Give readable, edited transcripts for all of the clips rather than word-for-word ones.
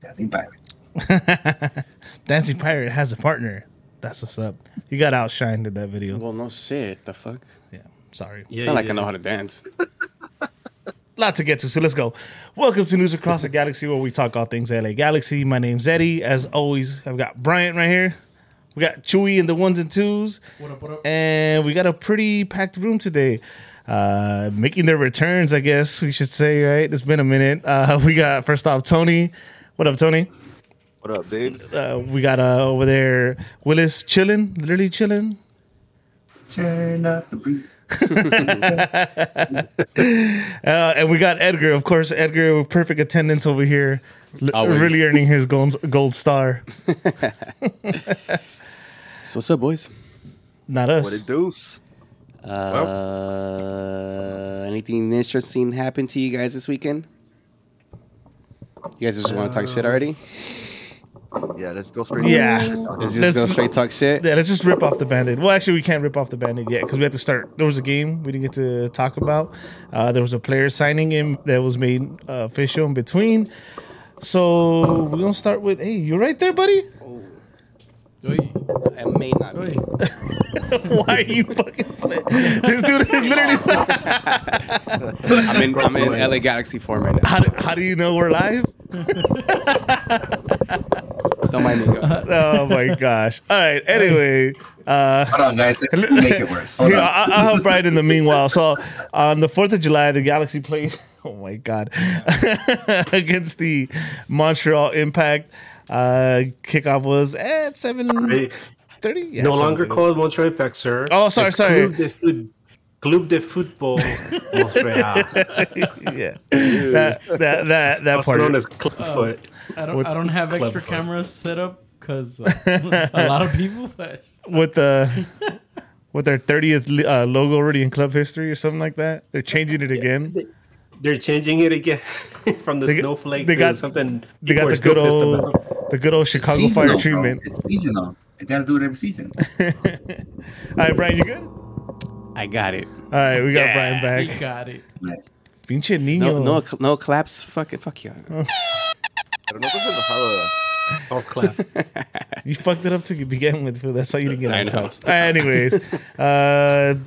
Dancing Pirate. Dancing Pirate has a partner. That's what's up. You got outshined in that video. Well, no shit. The fuck? Yeah. Sorry. Yeah, it's not like I know how to dance. Lot to get to, so let's go. Welcome to News Across the Galaxy, where we talk all things LA Galaxy. My name's Eddie. As always, I've got Bryant right here. We got Chewy in the ones and twos. What up, what up? And we got a pretty packed room today. Making their returns, I guess we should say, right? It's been a minute. We got, first off, Tony. What up, Tony? What up, dude? We got over there Willis chilling, literally chilling. Turn up the breeze. And we got Edgar, of course. Edgar with perfect attendance over here, really earning his gold star. So what's up, boys? Not us. What it does? Anything interesting happen to you guys this weekend? You guys just want to talk shit already? Yeah, let's go straight. Let's go straight talk shit. Yeah, let's just rip off the Band-Aid. Well, actually, we can't rip off the Band-Aid yet because we had to start. There was a game we didn't get to talk about. There was a player signing in that was made official in between. So we're gonna start with. Hey, you right there, buddy? Oh. I may not be. Why are you fucking playing? This dude is literally. I'm in LA Galaxy form right now. How do you know we're live? Don't mind me. Oh my gosh! All right. Anyway, hold on, guys. Make it worse. Hold on. I'll help Brian in the meanwhile. So, on the 4th of July, the Galaxy played. Oh my god! Against the Montreal Impact. Kickoff was at 7:30. Yeah, no longer called Montreal Impact, sir. Oh, sorry. Club de Football Montreal. Yeah, that also part known as Clubfoot. I don't have extra cameras set up because a lot of people. But... With their 30th logo already in club history or something like that, they're changing it again. They're changing it again from the snowflake. They got something. They got the good old Chicago Fire treatment. Bro. It's seasonal. They gotta do it every season. All right, Brian, you good? I got it. All right, we got Brian back. You got it. Nice. Pinche niño. No claps. Fuck you. Oh. Oh, clap. You fucked it up to begin with, Phil. That's why you didn't get any claps. Anyways, let's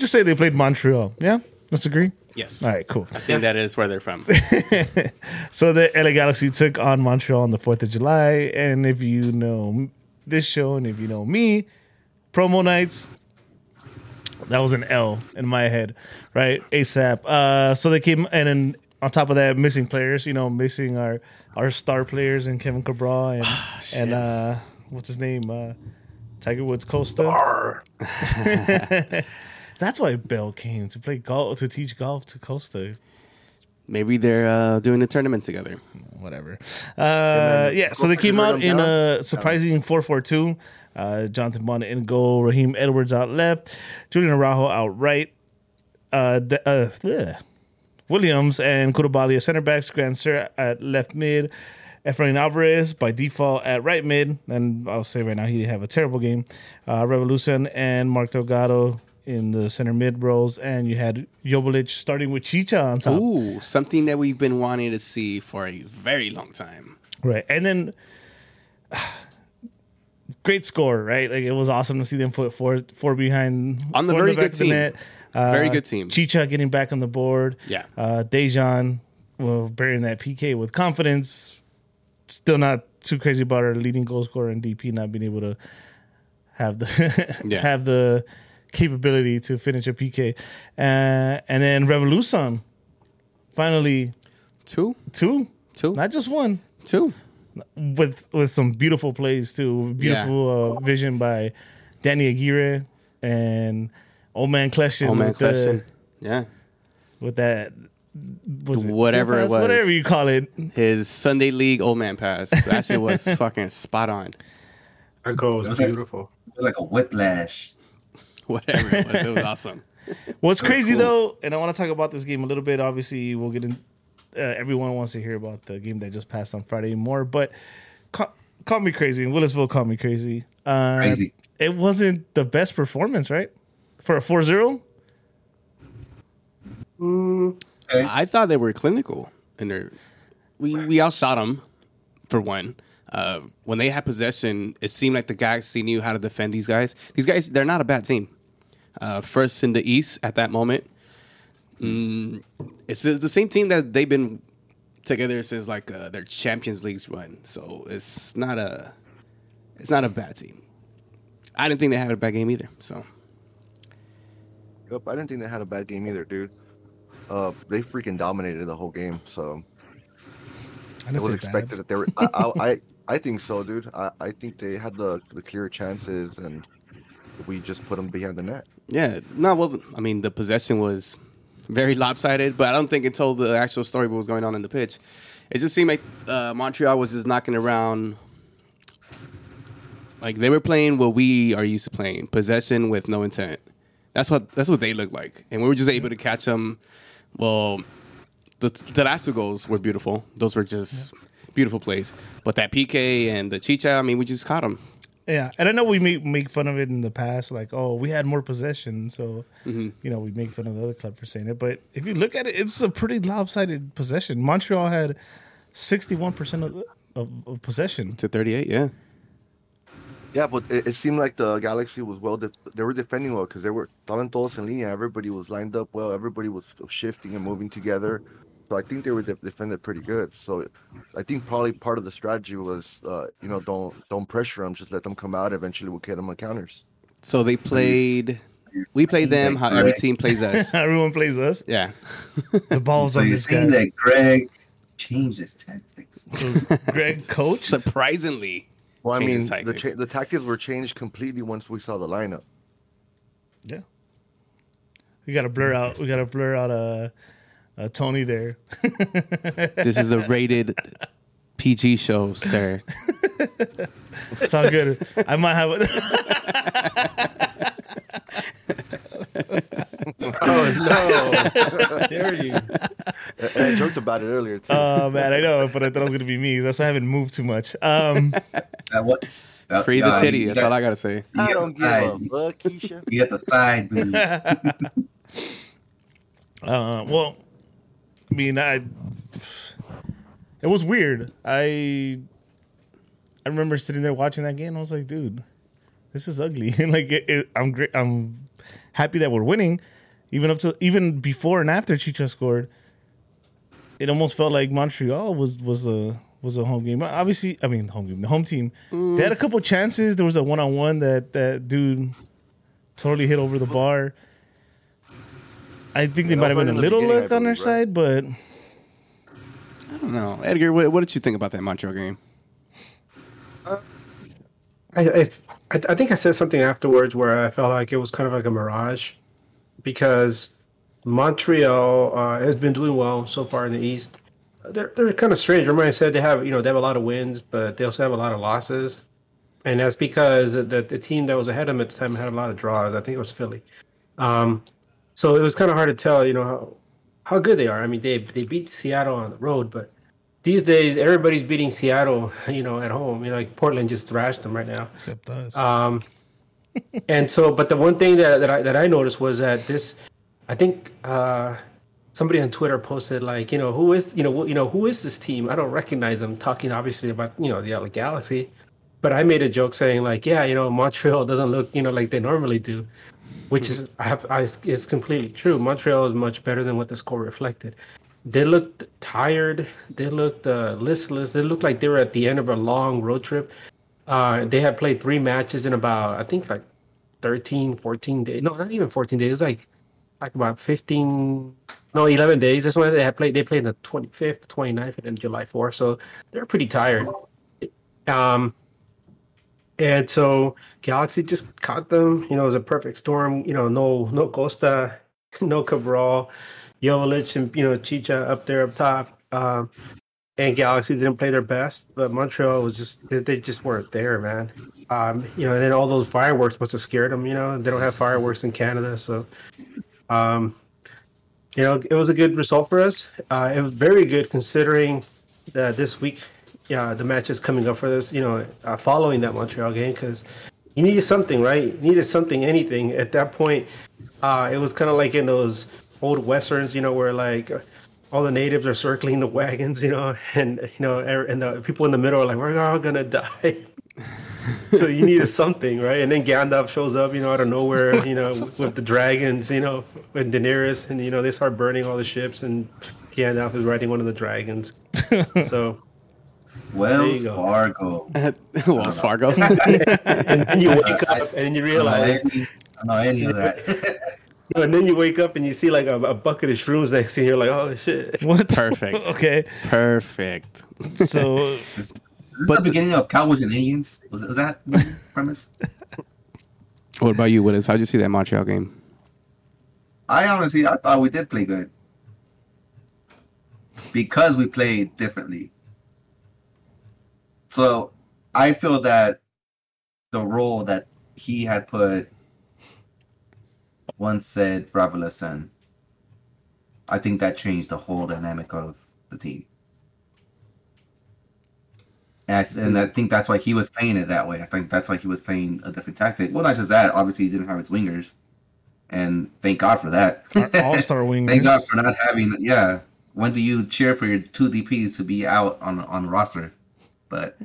just say they played Montreal. Yeah? Let's agree? Yes. All right, cool. I think that is where they're from. So the LA Galaxy took on Montreal on the 4th of July. And if you know this show and if you know me, promo nights, that was an L in my head, right? ASAP. So they came, and then on top of that, missing players, missing our star players and Kevin Cabral and what's his name? Tiger Woods Costa. That's why Bell came to play golf, to teach golf to Costa. Maybe they're doing a tournament together. Whatever. So they came out in a surprising 4-4-2. Jonathan Bonnet in goal. Raheem Edwards out left. Julián Araújo out right. Williams and Koulibaly at center backs. Grandsir at left mid. Efraín Álvarez by default at right mid. And I'll say right now he didn't have a terrible game. Revolution and Mark Delgado in the center mid roles, and you had Joveljić starting with Chicha on top. Ooh, something that we've been wanting to see for a very long time. Right, and then great score, right? Like, it was awesome to see them put four behind on the very good team. Very good team. Chicha getting back on the board. Yeah, Dejan burying that PK with confidence. Still not too crazy about our leading goal scorer and DP not being able to have the capability to finish a PK, and then Revolution finally two, not just 1-2, with some beautiful plays too. Beautiful vision by Daniel Aguirre and old man Kleshin. With that whatever you call it, his Sunday league old man pass. That shit was fucking spot on. That goal was beautiful. It was like a whiplash. Whatever it was awesome. What's crazy though, and I want to talk about this game a little bit. Obviously, we'll get in. Everyone wants to hear about the game that just passed on Friday more, but call me crazy. Willisville called me crazy. Crazy. It wasn't the best performance, right? For a 4-0. I thought they were clinical, and we outshot them. for one. When they had possession, it seemed like the Galaxy knew how to defend these guys. These guys, they're not a bad team. First in the East at that moment. It's the same team that they've been together since like their Champions League's run. So it's not a bad team. I didn't think they had a bad game either. So. Yep, I didn't think they had a bad game either, dude. They freaking dominated the whole game. So I was expected that they were. I think so, dude. I think they had the clear chances, and we just put them behind the net. Yeah. No, well, I mean, the possession was very lopsided, but I don't think it told the actual story of what was going on in the pitch. It just seemed like Montreal was just knocking around. Like, they were playing what we are used to playing, possession with no intent. That's what they looked like. And we were just able to catch them. Well, the last two goals were beautiful. Those were just beautiful plays. But that PK and the Chicha, I mean, we just caught them. Yeah, and I know we make fun of it in the past, like, oh, we had more possession, so, you know, we make fun of the other club for saying it. But if you look at it, it's a pretty lopsided possession. Montreal had 61% of possession. To 38, yeah. Yeah, but it seemed like the Galaxy was they were defending well because they were estaban todos en línea. Everybody was lined up well. Everybody was shifting and moving together. So I think they were defended pretty good. So I think probably part of the strategy was, you know, don't pressure them. Just let them come out. Eventually we'll get them on counters. So they played. We played them how every team plays us. Everyone plays us? Yeah. The ball's on this guy. So you've seen that Greg changes tactics. Greg coached? Surprisingly. Well, I mean, the tactics were changed completely once we saw the lineup. Yeah. We got to blur out Tony there. This is a rated PG show, sir. It's all good. I might have it. Oh, no. Dare you. I joked about it earlier, too. Oh, man, I know, but I thought it was going to be me. That's why I haven't moved too much. Free the titty. That's all I got to say. I don't give a fuck, Keisha. You got the side, dude. Well, I mean, it was weird. I remember sitting there watching that game. And I was like, dude, this is ugly. And like, I'm great. I'm happy that we're winning, even before and after Chicha scored. It almost felt like Montreal was a home game. Obviously, I mean, home game, the home team. They had a couple chances. There was a 1-on-1 that dude totally hit over the bar. I think they might have been a little luck on their side, but I don't know. Edgar, what did you think about that Montreal game? I think I said something afterwards where I felt like it was kind of like a mirage because Montreal has been doing well so far in the East. They're kind of strange. Remember I said they have a lot of wins, but they also have a lot of losses, and that's because the team that was ahead of them at the time had a lot of draws. I think it was Philly. So it was kind of hard to tell, how good they are. I mean, they beat Seattle on the road, but these days everybody's beating Seattle, at home. Like Portland just thrashed them right now. Except us. And so, but the one thing that I noticed was that I think somebody on Twitter posted like, who is this team? I don't recognize them. Talking obviously about the LA Galaxy, but I made a joke saying like, yeah, Montreal doesn't look like they normally do. Which is it's completely true. Montreal is much better than what the score reflected. They looked tired. They looked listless. They looked like they were at the end of a long road trip. They had played 3 matches in about, I think, like 13, 14 days. No, not even 14 days. It was like about 15, no, 11 days. That's when they had played. They played the 25th, 29th, and then July 4th. So they're pretty tired. And so Galaxy just caught them. It was a perfect storm. No Costa, no Cabral, Joveljić, and Chicha up top. And Galaxy didn't play their best, but Montreal was they just weren't there, man. And then all those fireworks must have scared them. They don't have fireworks in Canada, so it was a good result for us. It was very good considering that this week. Yeah, the match is coming up for this, following that Montreal game because you needed something, right? You needed something, anything. At that point, it was kind of like in those old Westerns, where like all the natives are circling the wagons, and the people in the middle are like, we're all gonna die. So you needed something, right? And then Gandalf shows up, out of nowhere, with the dragons, with Daenerys, and they start burning all the ships, and Gandalf is riding one of the dragons. So Wells Fargo. Wells Fargo. And you wake up and you realize I'm not any of that. And then you wake up and you see like a bucket of shrooms next to you. You're like, oh shit! What? Perfect. Okay. Perfect. So, is this the beginning of Cowboys and Indians? Was that the premise? What about you, Willis? How'd you see that Montreal game? I honestly thought we did play good because we played differently. So I feel that the role that he had put. Once said Raveloson, I think that changed the whole dynamic of the team. And I think that's why he was playing it that way. I think that's why he was playing a different tactic. Well, not just that. Obviously, he didn't have his wingers. And thank God for that. Our all-star wingers. Thank God for not having, yeah. When do you cheer for your two DPs to be out on the roster? But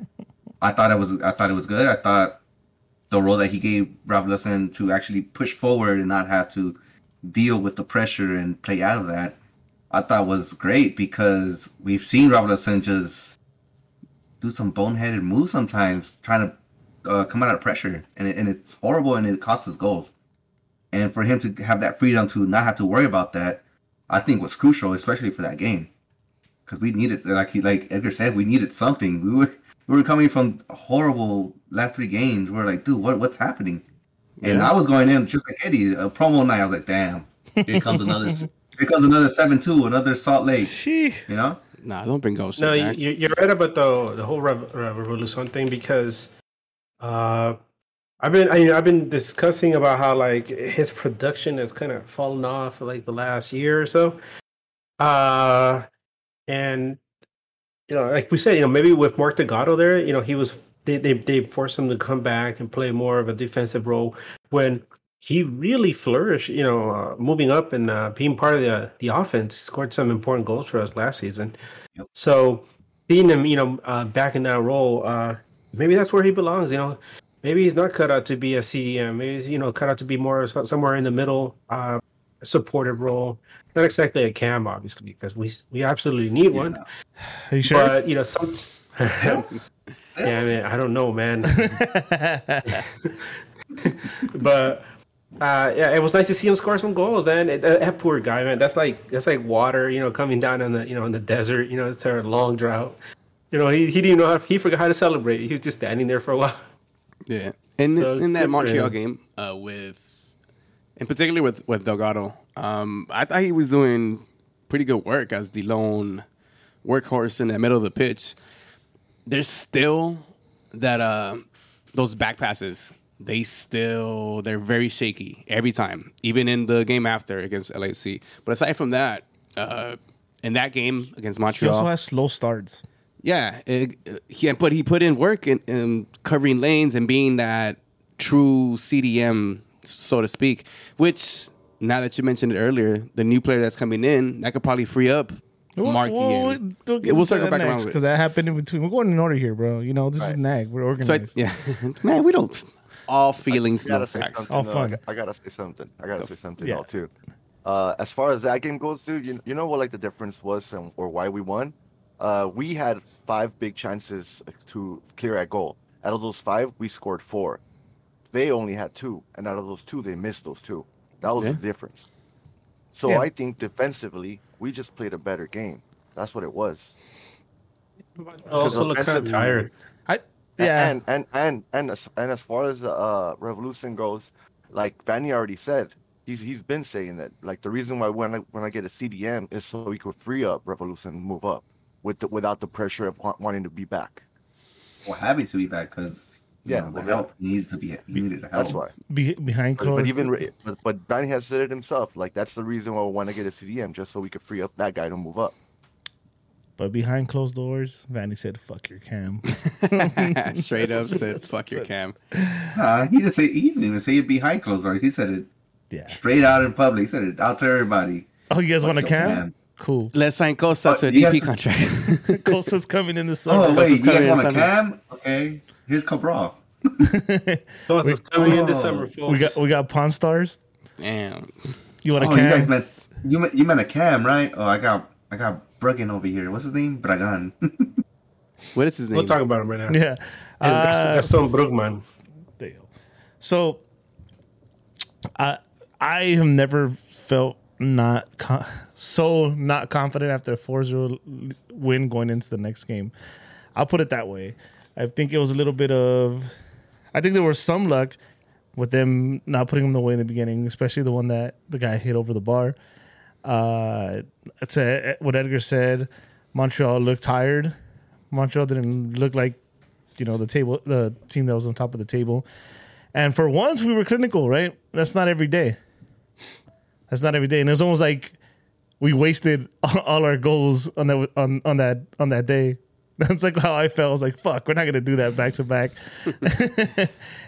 I thought it was good. I thought the role that he gave Raveloson to actually push forward and not have to deal with the pressure and play out of that, I thought was great because we've seen Raveloson just do some boneheaded moves sometimes, trying to come out of pressure, and it's horrible and it costs us goals. And for him to have that freedom to not have to worry about that, I think was crucial, especially for that game, because we needed, like Edgar said, we needed something. We were coming from horrible last three games. We were like, dude, what's happening? Yeah. And I was going in just like Eddie, a promo night. I was like, damn, here comes another 7-2, another Salt Lake. Sheesh. I don't bring ghosts. No, you're right about the whole Raveloson thing because I've been discussing about how like his production has kind of fallen off like the last year or so, and. Like we said, maybe with Mark Delgado there, he was they forced him to come back and play more of a defensive role when he really flourished. Moving up and being part of the offense, scored some important goals for us last season. Yep. So seeing him, back in that role, maybe that's where he belongs. Maybe he's not cut out to be a CDM. Maybe he's, cut out to be more somewhere in the middle, supportive role. Not exactly a CAM, obviously, because we absolutely need one. Are you sure? But some. Yeah, I mean, I don't know, man. But yeah, it was nice to see him score some goals. Then that poor guy, man. That's like water, coming down in the in the desert. It's a long drought. He didn't know he forgot how to celebrate. He was just standing there for a while. Yeah, and so in that Montreal game, in particular with Delgado. I thought he was doing pretty good work as the lone workhorse in the middle of the pitch. There's still that those back passes. They're very shaky every time, even in the game after against LAFC. But aside from that, in that game against Montreal, he also has slow starts. Yeah, he put in work in covering lanes and being that true CDM, so to speak, which. Now that you mentioned it earlier, the new player that's coming in, that could probably free up Marky. We'll circle back around because that happened in between. We're going in order here, bro. This right. Is NAG. We're organized. So man, we don't. All feelings, no facts. All fun. I gotta say something. Yeah. Too. As far as that game goes, dude, you know what like the difference was or why we won. We had 5 big chances to clear at goal. Out of those 5, we scored 4. They only had 2, and out of those 2, they missed those 2. That was the difference. So I think defensively, we just played a better game. That's what it was. Also look kind of tired. And as far as Raveloson goes, like Vanney already said, he's been saying that. Like the reason why when I get a CDM is so we could free up Raveloson and move up without the pressure of wanting to be back. Well, having to be back because. Help needs to be needed. That's why behind closed. But Vanney has said it himself. Like that's the reason why we want to get a CDM, just so we could free up that guy to move up. But behind closed doors, Vanney said, "Fuck your CAM." Straight up says, "Fuck your CAM." He didn't even say it behind closed doors. He said it straight out in public. He said it out to everybody. Oh, you guys want a CAM? Cool. Let's sign Costa to a DP contract. Costa's coming in the summer. Oh, wait, you guys want a CAM? Okay, here's Cabral. Costa's coming in the summer, folks. We got Pawn Stars. Damn. You want a CAM? You guys meant, you meant a CAM, right? Oh, I got Brugman over here. What's his name? Bragan. What is his name? We'll talk about him right now. Yeah. Gaston Brugman. So, I have never felt not confident after a 4-0 win going into the next game. I'll put it that way. I think it was a little bit of... I think there was some luck with them not putting them away in the beginning, especially the one that the guy hit over the bar. What Edgar said, Montreal looked tired. Montreal didn't look like, the team that was on top of the table. And for once, we were clinical, right? That's not every day. And it was almost like we wasted all our goals on that day. That's like how I felt. I was like, fuck, we're not going to do that back to back.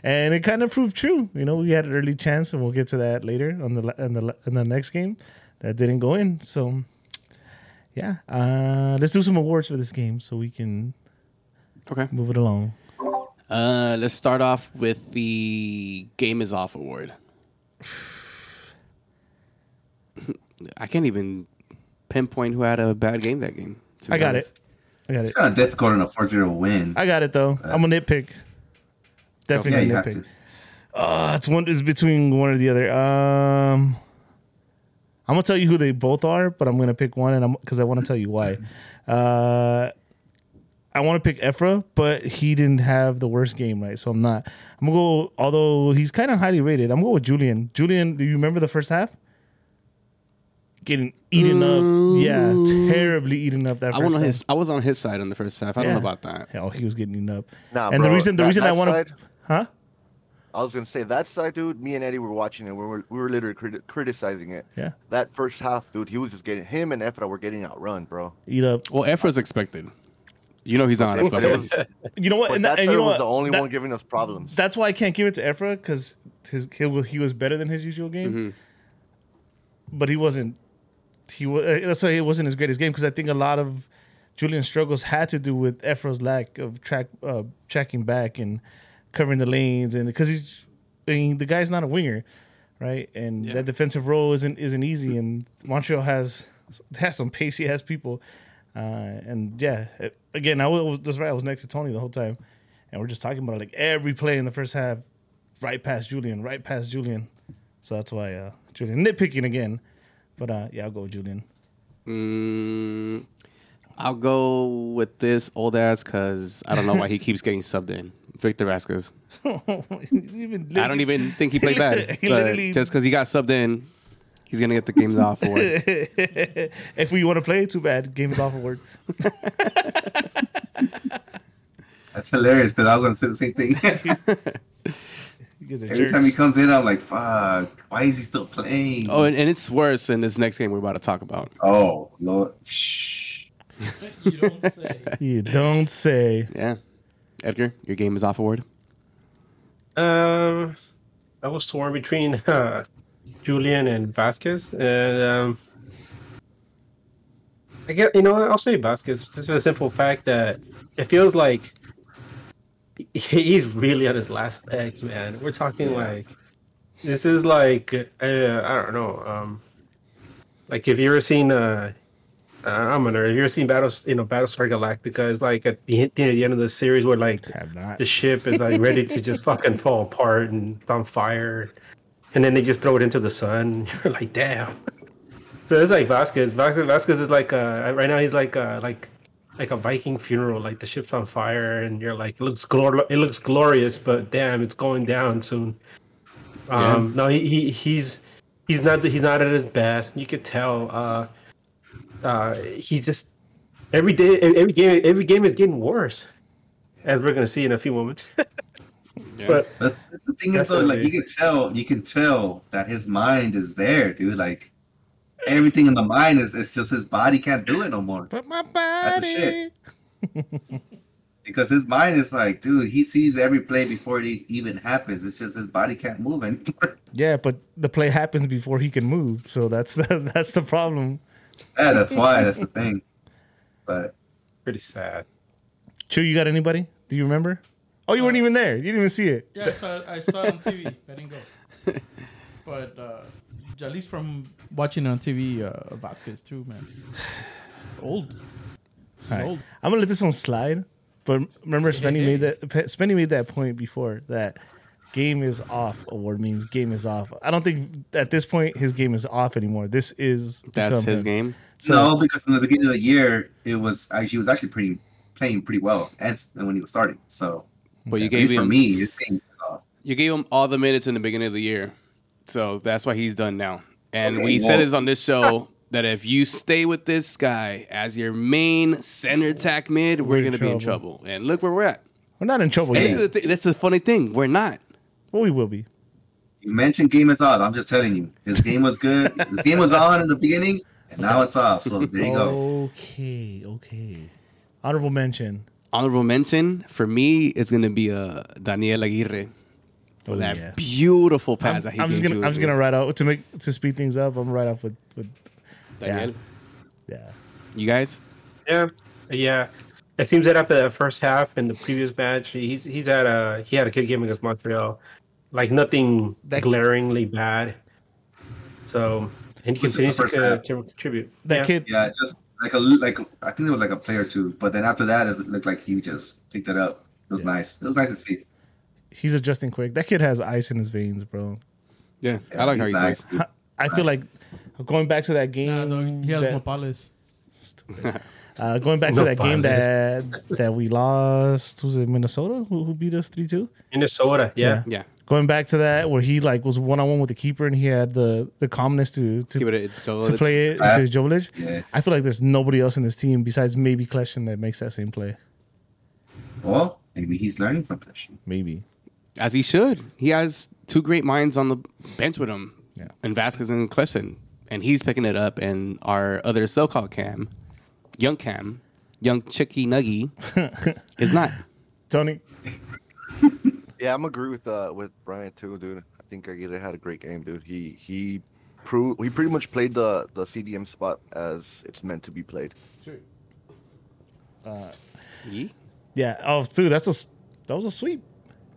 And it kind of proved true. We had an early chance, and we'll get to that later in the next game. That didn't go in. So, yeah. Let's do some awards for this game so we can move it along. Let's start off with the Game Is Off award. I can't even pinpoint who had a bad game that game. I got it. It's kind of difficult in a 4-0 win. I got it, though. I'm going to nitpick. Definitely nitpick. It's between one or the other. I'm going to tell you who they both are, but I'm going to pick one because I want to tell you why. I want to pick Efra, but he didn't have the worst game, right? So I'm not. I'm going to go, although he's kind of highly rated, I'm going to go with Julian. Julian, do you remember the first half? Getting eaten up. Yeah, terribly eaten up that first half. I was on his side in the first half. I don't know about that. Hell, he was getting eaten up. Nah, and bro, the reason I want to... Huh? I was going to say, that side, dude, me and Eddie were watching it. We were literally criticizing it. Yeah. That first half, dude, he was just getting... Him and Efra were getting outrun, bro. Eat up. Well, Efra's expected. He's on it. You know what? But that side was the only one giving us problems. That's why I can't give it to Efra, because he was better than his usual game. Mm-hmm. But he wasn't... that's why it wasn't his greatest game, because I think a lot of Julian's struggles had to do with Efra's lack of tracking back and covering the lanes, and because the guy's not a winger, right? And that defensive role isn't easy. And Montreal has some pace. He has people, again, I was next to Tony the whole time, and we're just talking about it, like every play in the first half, right past Julian. So that's why Julian nitpicking again. But, I'll go with Julian. I'll go with this old ass because I don't know why he keeps getting subbed in. Victor Vázquez. I don't even think he played bad. Just because he got subbed in, he's going to get the Games Off award. If we want to play, too bad. Games Off award. That's hilarious because I was going to say the same thing. Every time he comes in, I'm like, fuck, why is he still playing? Oh, and it's worse in this next game we're about to talk about. Oh, Lord. Shh. You don't say. Yeah. Edgar, your Game Is Off award? I was torn between Julian and Vázquez. And I guess, I'll say Vázquez, just for the simple fact that it feels like he's really at his last legs, man. We're talking like this is like I don't know, like if you ever seen I'm a nerd. If you ever seen Battlestar Galactica, it's like at the end of the series where like the ship is like ready to just fucking fall apart and on fire, and then they just throw it into the sun. You're like, damn. So it's like Vázquez. Vázquez is like right now he's like a Viking funeral, like the ship's on fire, and you're like, it looks glorious, but damn, it's going down soon. No, he's not at his best. You could tell. He just every game is getting worse, as we're gonna see in a few moments. Yeah. But the thing is, though, like you can tell that his mind is there, dude. Like. Everything in the mind it's just his body can't do it no more. But my body. That's the shit. Because his mind is like, dude, he sees every play before it even happens. It's just his body can't move anymore. Yeah, but the play happens before he can move. So that's the problem. Yeah, that's why. That's the thing. But pretty sad. Chu, you got anybody? Do you remember? Oh, you weren't even there. You didn't even see it. Yeah, I saw it on TV. I didn't go. But at least from watching it on TV, Vázquez too, man. Old. Right. Old. I'm gonna let this one slide. But remember, Spenny made that point before that. Game is off. Award means game is off. I don't think at this point his game is off anymore. This is that's his game. So, no, because in the beginning of the year he was actually playing pretty well, and when he was starting. So, but you gave him, for me, his game is off. You gave him all the minutes in the beginning of the year, so that's why he's done now. And said this on this show that if you stay with this guy as your main center attack mid, we're gonna be in trouble. And look where we're at. We're not in trouble yet. That's the funny thing. We're not. Well, we will be. You mentioned game is off. I'm just telling you. His game was good. His game was on in the beginning, and now it's off. So there you go. Okay. Honorable mention. Honorable mention, for me, it's going to be Daniel Aguirre. For beautiful pass. I'm just going to write out, to speed things up, I'm right off with Daniel. Yeah. You guys? Yeah. It seems that after that first half in the previous match, he had a good game against Montreal, like nothing glaringly bad. So and he continues to contribute. That kid, yeah, just like I think it was like a play or two, but then after that, it looked like he just picked it up. It was nice. It was nice to see. He's adjusting quick. That kid has ice in his veins, bro. Yeah I like how he plays. I feel like going back to that game. No, he has Mopales. Going back to that game that we lost, was it Minnesota who beat us 3-2? Minnesota, yeah. Going back to that where he like was one-on-one with the keeper and he had the calmness to play it to Joveljić. Yeah. I feel like there's nobody else in this team besides maybe Kleshin that makes that same play. Well, maybe he's learning from Kleshin. Maybe. As he should. He has two great minds on the bench with him, and Vázquez and Kleshin, and he's picking it up, and our other so-called Young Cam, young Chicky Nuggy, is not. Tony? Yeah, I'm agree with Brian too, dude. I think Aguirre had a great game, dude. He pretty much played the CDM spot as it's meant to be played. Sure. Yeah. Oh, dude, that was a sweep.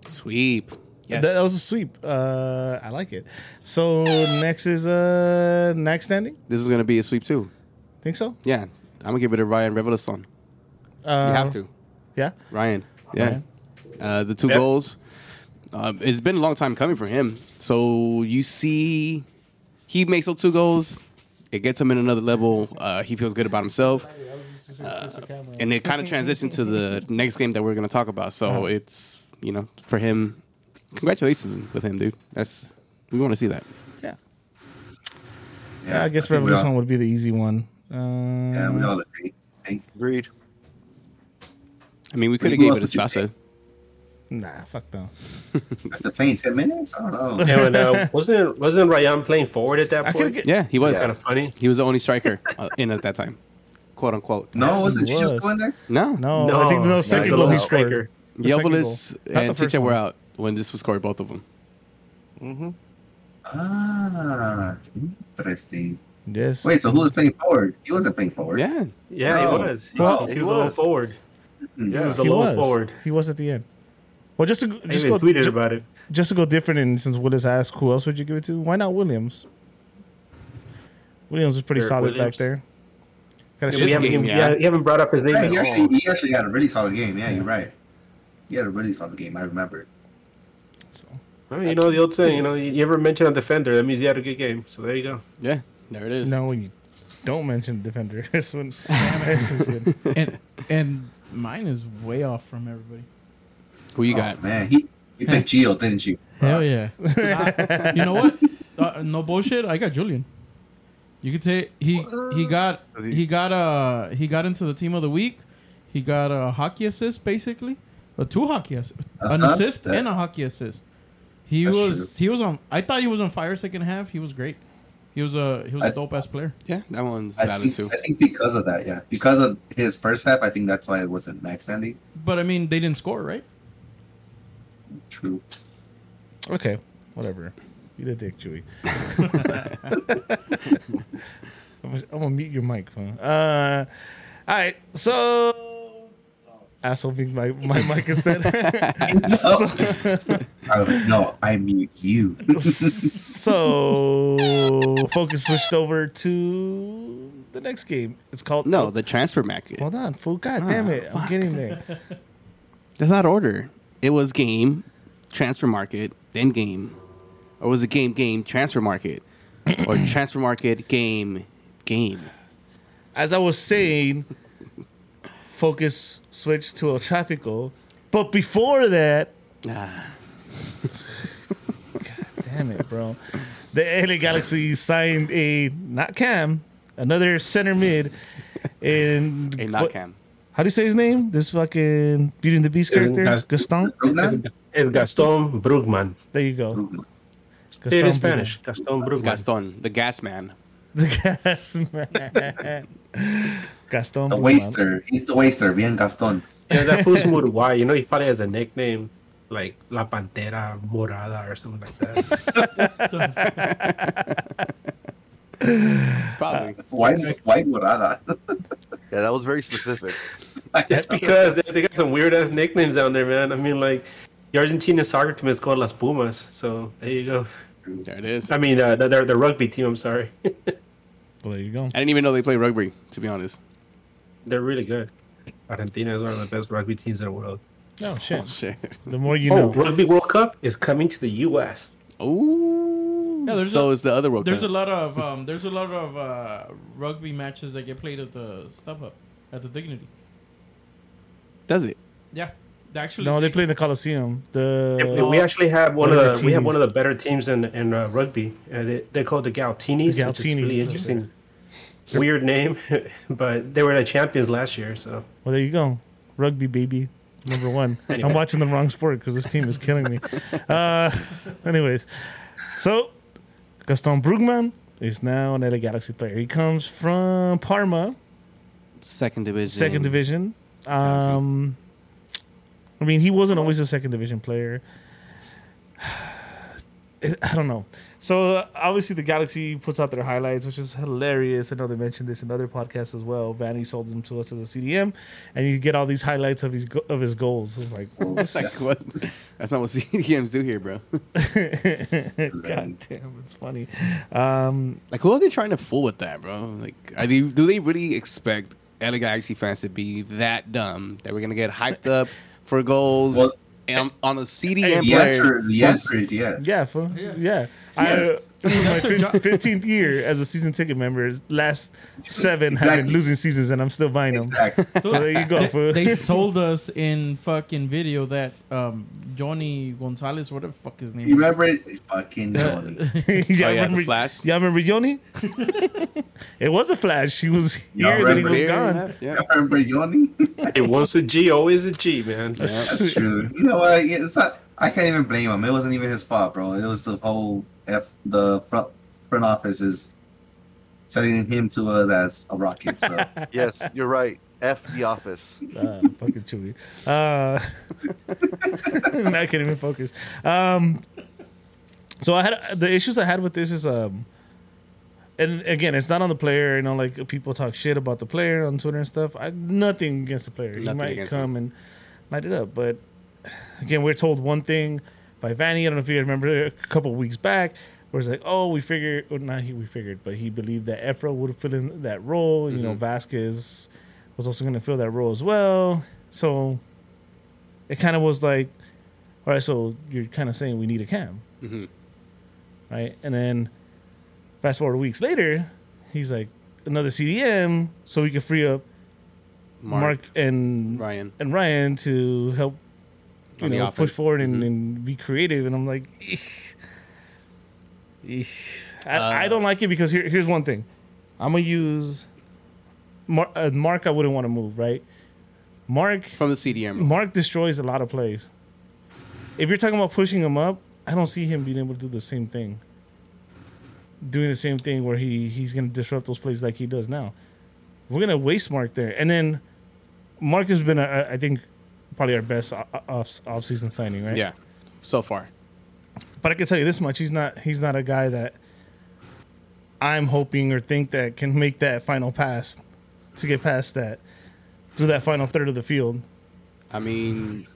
Sweep. Yes. That was a sweep. I like it. So next is next standing. This is gonna be a sweep too. Think so? Yeah. I'm gonna give it to Rayan Raveloson. You have to. Yeah? Ryan. Yeah. Ryan. The two goals. It's been a long time coming for him. So you see he makes those two goals. It gets him in another level. He feels good about himself. And it kind of transitioned to the next game that we're gonna talk about. So it's for him, congratulations with him, dude. We wanna see that. Yeah, I guess Raveloson would be the easy one. Yeah, we all agree. Agreed. I mean, we could have gave it to Sasa. Nah, fuck no. After playing 10 minutes? I don't know. Yeah, well, wasn't Rayan playing forward at that point? He was. Kind of funny. He was the only striker in at that time, quote unquote. No, wasn't he just going there? No. I think the second goal he scored. Joveljić and Chicha were out when this was scored, both of them. Mm-hmm. Ah, interesting. Yes. Wait, so who was playing forward? He wasn't playing forward. Yeah, he was. He was a little forward. Yeah, he was a little forward. He was at the end. Well, just to go different, and since Willis asked, who else would you give it to? Why not Williams? Williams was pretty solid back there. You haven't brought up his name. Right, he actually had a really solid game. Yeah, you're right. He had a really solid game. I remember. So, you know the old saying. You ever mention a defender, that means you had a good game. So there you go. Yeah. There it is. No, when you don't mention defender, this one. and mine is way off from everybody. Who you got? Man, you picked Gio, didn't you? Hell yeah. You know what? No bullshit. I got Julián. You could say he got into the team of the week. He got a hockey assist, basically, two hockey assists, an assist and a hockey assist. He was on. I thought he was on fire second half. He was great. He was a dope ass player. Yeah, that one's valid too. I think because of that, because of his first half, I think that's why it wasn't max standing. But I mean, they didn't score, right? True. Okay, whatever. You did dick, Chewy. I'm gonna mute your mic, man. All right, so asshole, think my mic is dead. No, I mute you. So focus switched over to the next game. It's called the transfer market. Hold on, fool! God damn it! Fuck. I'm getting there. That's not order. It was game, transfer market, then game, or was it game transfer market? Or transfer market game. As I was saying, focus switched to El Tráfico, but before that, God damn it, bro! The LA Galaxy signed another center mid, and CAM. How do you say his name? This fucking Beauty and the Beast character, Gaston. Gaston Brugman. There you go. Brugman. It is Spanish. Gaston Brugman. Gaston, the gas man. The gas man. Gaston. The Brugman. Waster. He's the waster. Bien Gaston. Yeah, that fool's Uruguay. You know, he probably has a nickname like La Pantera Morada or something like that. Probably. Why Morada? Yeah, that was very specific. That's because they got some weird ass nicknames down there, man. I mean, like. The Argentina soccer team is called Las Pumas, so there you go. There it is. I mean, the rugby team, I'm sorry. Well, there you go. I didn't even know they play rugby, to be honest. They're really good. Argentina is one of the best rugby teams in the world. Oh, shit. The more you know. Rugby World Cup is coming to the U.S. Oh, yeah, so is the other World Cup. There's a lot of rugby matches that get played at the StubHub, at the Dignity. Does it? Yeah. Actually, no, they play in the Coliseum. We actually have one of the better teams in rugby. They're called the Galtinis. The Galtinis, really interesting, weird name, but they were the champions last year. So, well, there you go, rugby baby, number one. Anyway. I'm watching the wrong sport because this team is killing me. Anyways, so Gaston Brugman is now an LA Galaxy player. He comes from Parma, second division. I mean, he wasn't always a second division player. I don't know. So, obviously, the Galaxy puts out their highlights, which is hilarious. I know they mentioned this in other podcasts as well. Vanney sold them to us as a CDM, and you get all these highlights of his goals. It's like, that's not what CDMs do here, bro. God damn, it's funny. Who are they trying to fool with that, bro? Do they really expect LA Galaxy fans to be that dumb that we're going to get hyped up for goals on a CDM player? The answer is yes. Yeah, fool. Yeah. This is my 15th year as a season ticket member. Last 7 have been losing seasons, and I'm still buying them. Exactly. So there you go, fool. They told us in fucking video that Johnny Gonzalez, whatever the fuck his name is. You remember it? Fucking Johnny. The Flash. Y'all remember Johnny? It was a Flash. He was here, and he was gone. Yeah. Y'all remember Johnny? It was a G, always a G, man. Yeah. That's true. You know what? It's not. I can't even blame him. It wasn't even his fault, bro. It was the whole front office is sending him to us as a rocket. So. Yes, you're right. F the office. Fucking Chewy. I can't even focus. So I had the issues I had with this is, and again, it's not on the player. You know, like people talk shit about the player on Twitter and stuff. Nothing against the player. He might come and light it up, but. Again, we're told one thing by Vanney. I don't know if you remember a couple of weeks back, where it's like, we figured, but he believed that Efra would fill in that role. Mm-hmm. You know, Vázquez was also going to fill that role as well. So it kind of was like, all right, so you're kind of saying we need a CAM. Mm-hmm. Right? And then fast forward weeks later, he's like, another CDM so we can free up Mark and Ryan to help. Push forward and be creative. And I'm like, I don't like it because here's one thing. I'm going to use Mark. I wouldn't want to move, right? Mark from the CDM. Mark destroys a lot of plays. If you're talking about pushing him up, I don't see him being able to do the same thing. Doing the same thing where he's going to disrupt those plays like he does now. We're going to waste Mark there. And then Mark has been, I think, probably our best off-season signing, right? Yeah, so far. But I can tell you this much: he's not a guy that I'm hoping or think that can make that final pass to get past that through that final third of the field. I mean,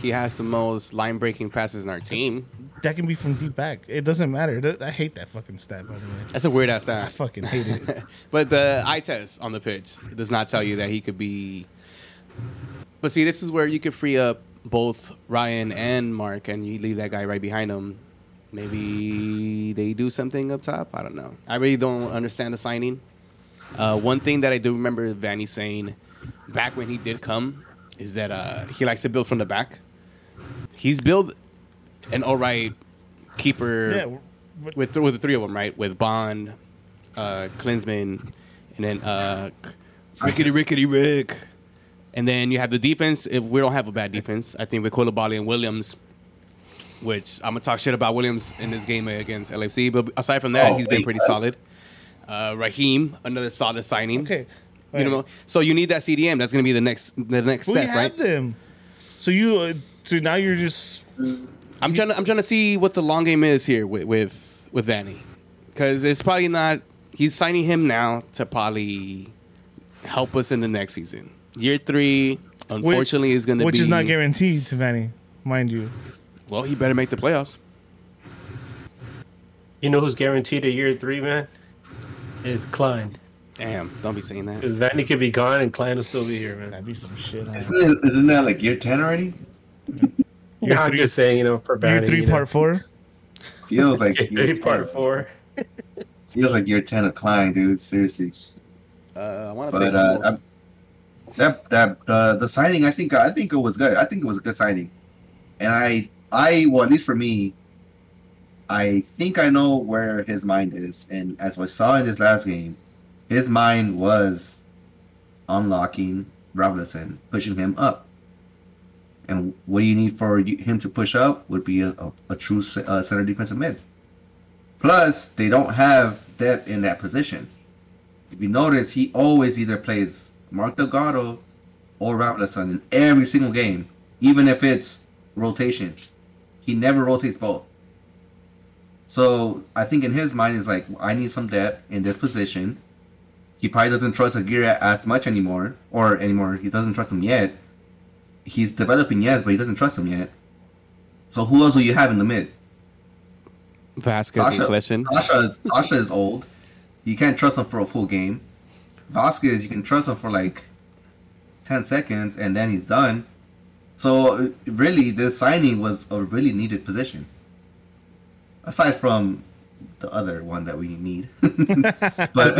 he has the most line-breaking passes in our team. That can be from deep back. It doesn't matter. I hate that fucking stat, by the way. That's a weird-ass stat. I fucking hate it. But the eye test on the pitch does not tell you that he could be... But see, this is where you could free up both Ryan and Mark, and you leave that guy right behind him. Maybe they do something up top. I don't know. I really don't understand the signing. One thing that I do remember Vanney saying back when he did come is that he likes to build from the back. He's built an all-right keeper with the three of them, right? With Bond, Klinsmann, and then Rickety Rick. And then you have the defense. If we don't have a bad defense, I think with Koulibaly and Williams, which I'm going to talk shit about Williams in this game against LAFC. But aside from that, he's been pretty solid. Raheem, another solid signing. Okay. You know, so you need that CDM. That's going to be the next step, right? We have them. So you, so now you're just. I'm trying to see what the long game is here with Vanney, because it's probably not. He's signing him now to probably help us in the next season. Year 3, unfortunately, is going to be. Which is not guaranteed to Vanney, mind you. Well, he better make the playoffs. You know who's guaranteed a year 3, man? It's Klein. Damn, don't be saying that. Vanney could be gone and Klein will still be here, man. That'd be some shit. Isn't that like year 10 already? Year 3, I'm just saying, you know, for Vanney. Year 3, part 4? Feels like year 3, part 4. Feels like year 10 of Klein, dude. Seriously. I want to say the signing, I think it was good. I think it was a good signing. And well, at least for me, I think I know where his mind is. And as we saw in this last game, his mind was unlocking Raveloson, pushing him up. And what do you need for him to push up would be a true center defensive mid. Plus, they don't have depth in that position. If you notice, he always either plays Mark Delgado or Raveloson in every single game, even if it's rotation. He never rotates both. So I think in his mind, is like, I need some depth in this position. He probably doesn't trust Aguirre as much anymore. He doesn't trust him yet. He's developing, yes, but he doesn't trust him yet. So who else do you have in the mid? Vázquez and Kleshin. Sasha is old. You can't trust him for a full game. Vázquez, you can trust him for like 10 seconds, and then he's done. So really, this signing was a really needed position. Aside from the other one that we need. But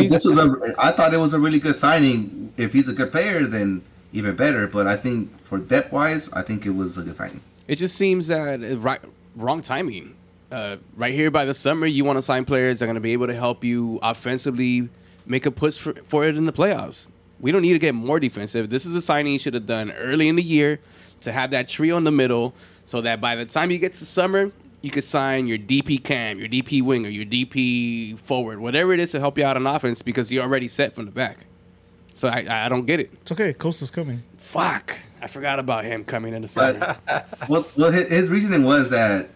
I thought it was a really good signing. If he's a good player, then even better. But I think for depth-wise, I think it was a good signing. It just seems that wrong timing. Right here by the summer, you want to sign players that are going to be able to help you offensively make a push for it in the playoffs. We don't need to get more defensive. This is a signing you should have done early in the year to have that trio in the middle so that by the time you get to summer, you could sign your DP CAM, your DP winger, your DP forward, whatever it is to help you out on offense because you're already set from the back. So I don't get it. It's okay. Costa's coming. Fuck. I forgot about him coming in the summer. Well, his reasoning was that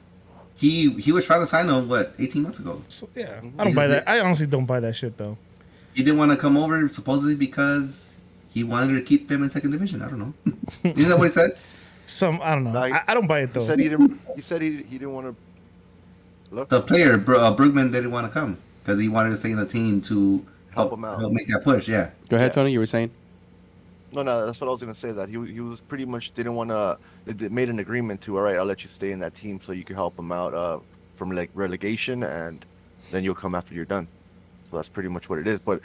he was trying to sign him, 18 months ago? So, yeah. I don't buy that. I honestly don't buy that shit, though. He didn't want to come over, supposedly because he wanted to keep them in second division. I don't know. Isn't that what he said? I don't know. No, I don't buy it, though. He said he didn't want to look. The player, Brugman, didn't want to come because he wanted to stay in the team to help him out. Help make that push, yeah. Go ahead, Tony. You were saying? No, that's what I was going to say, that he was pretty much didn't want to – they made an agreement to, all right, I'll let you stay in that team so you can help him out from like relegation, and then you'll come after you're done. So that's pretty much what it is. But,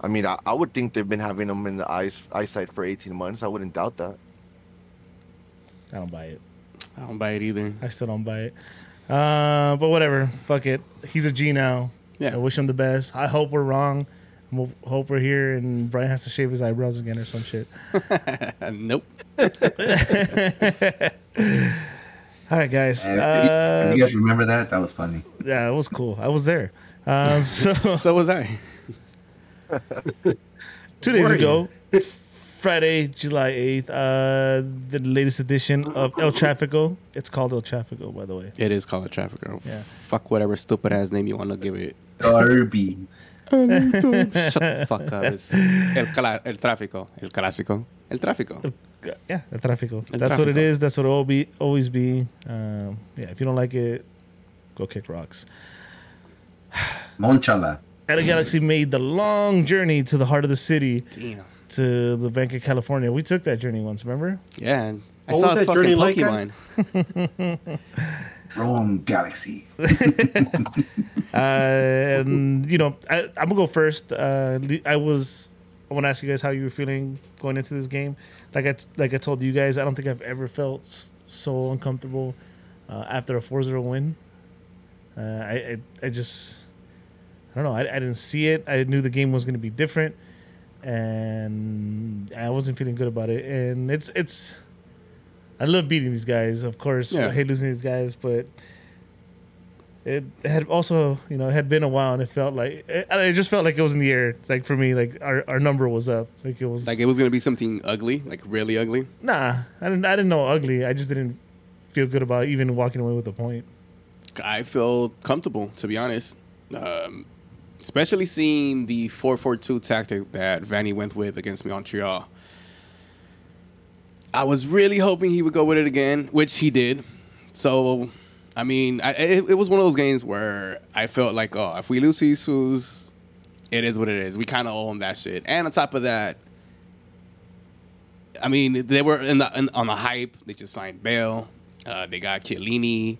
I mean, I would think they've been having him in the eyesight for 18 months. I wouldn't doubt that. I don't buy it. I don't buy it either. I still don't buy it. But whatever. Fuck it. He's a G now. Yeah. I wish him the best. I hope we're wrong. We'll hope we're here and Brian has to shave his eyebrows again or some shit. Nope. All right, guys. You guys remember that? That was funny. Yeah, it was cool. I was there. So was I. 2 days ago. Friday, July 8th, the latest edition of El Tráfico. It's called El Tráfico, by the way. It is called El Tráfico. Yeah. Fuck whatever stupid-ass name you want to give it. Derby. Shut the fuck up. It's El Tráfico. El Clásico. El Tráfico. Yeah, El Tráfico. That's what it is. That's what it will be, always be. Yeah, if you don't like it, go kick rocks. Monchala. LA Galaxy made the long journey to the heart of the city. Damn. To the Bank of California. We took that journey once, remember? Yeah. And I saw a fucking Pokemon. Like Rome Galaxy. And, you know, I'm going to go first. I want to ask you guys how you were feeling going into this game. Like I told you guys, I don't think I've ever felt so uncomfortable after a 4-0 win. I just, I don't know. I didn't see it. I knew the game was going to be different, and I wasn't feeling good about it. And it's. I love beating these guys, of course. Yeah. I hate losing these guys, but it had also, you know, it had been a while, and it felt like it just felt like it was in the air. Like for me, like our number was up. Like it was gonna be something ugly, like really ugly. Nah, I didn't know ugly. I just didn't feel good about even walking away with a point. I feel comfortable, to be honest, especially seeing the 4-4-2 tactic that Vanney went with against Montreal. I was really hoping he would go with it again, which he did. So, I mean, it was one of those games where I felt like, oh, if we lose Jesus, it is what it is. We kind of owe him that shit. And on top of that, I mean, they were on the hype. They just signed Bale. They got Chiellini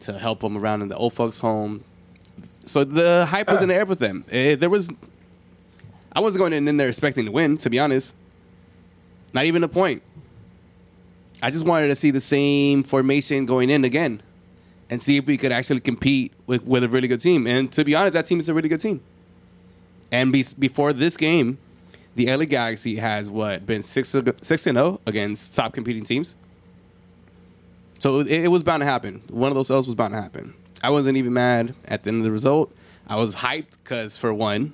to help them around in the old folks' home. So the hype was in the air with them. I wasn't going in there expecting to win, to be honest. Not even a point. I just wanted to see the same formation going in again and see if we could actually compete with a really good team. And to be honest, that team is a really good team. And before this game, the LA Galaxy has, been 6-0 against top competing teams? So it was bound to happen. One of those L's was bound to happen. I wasn't even mad at the end of the result. I was hyped because, for one,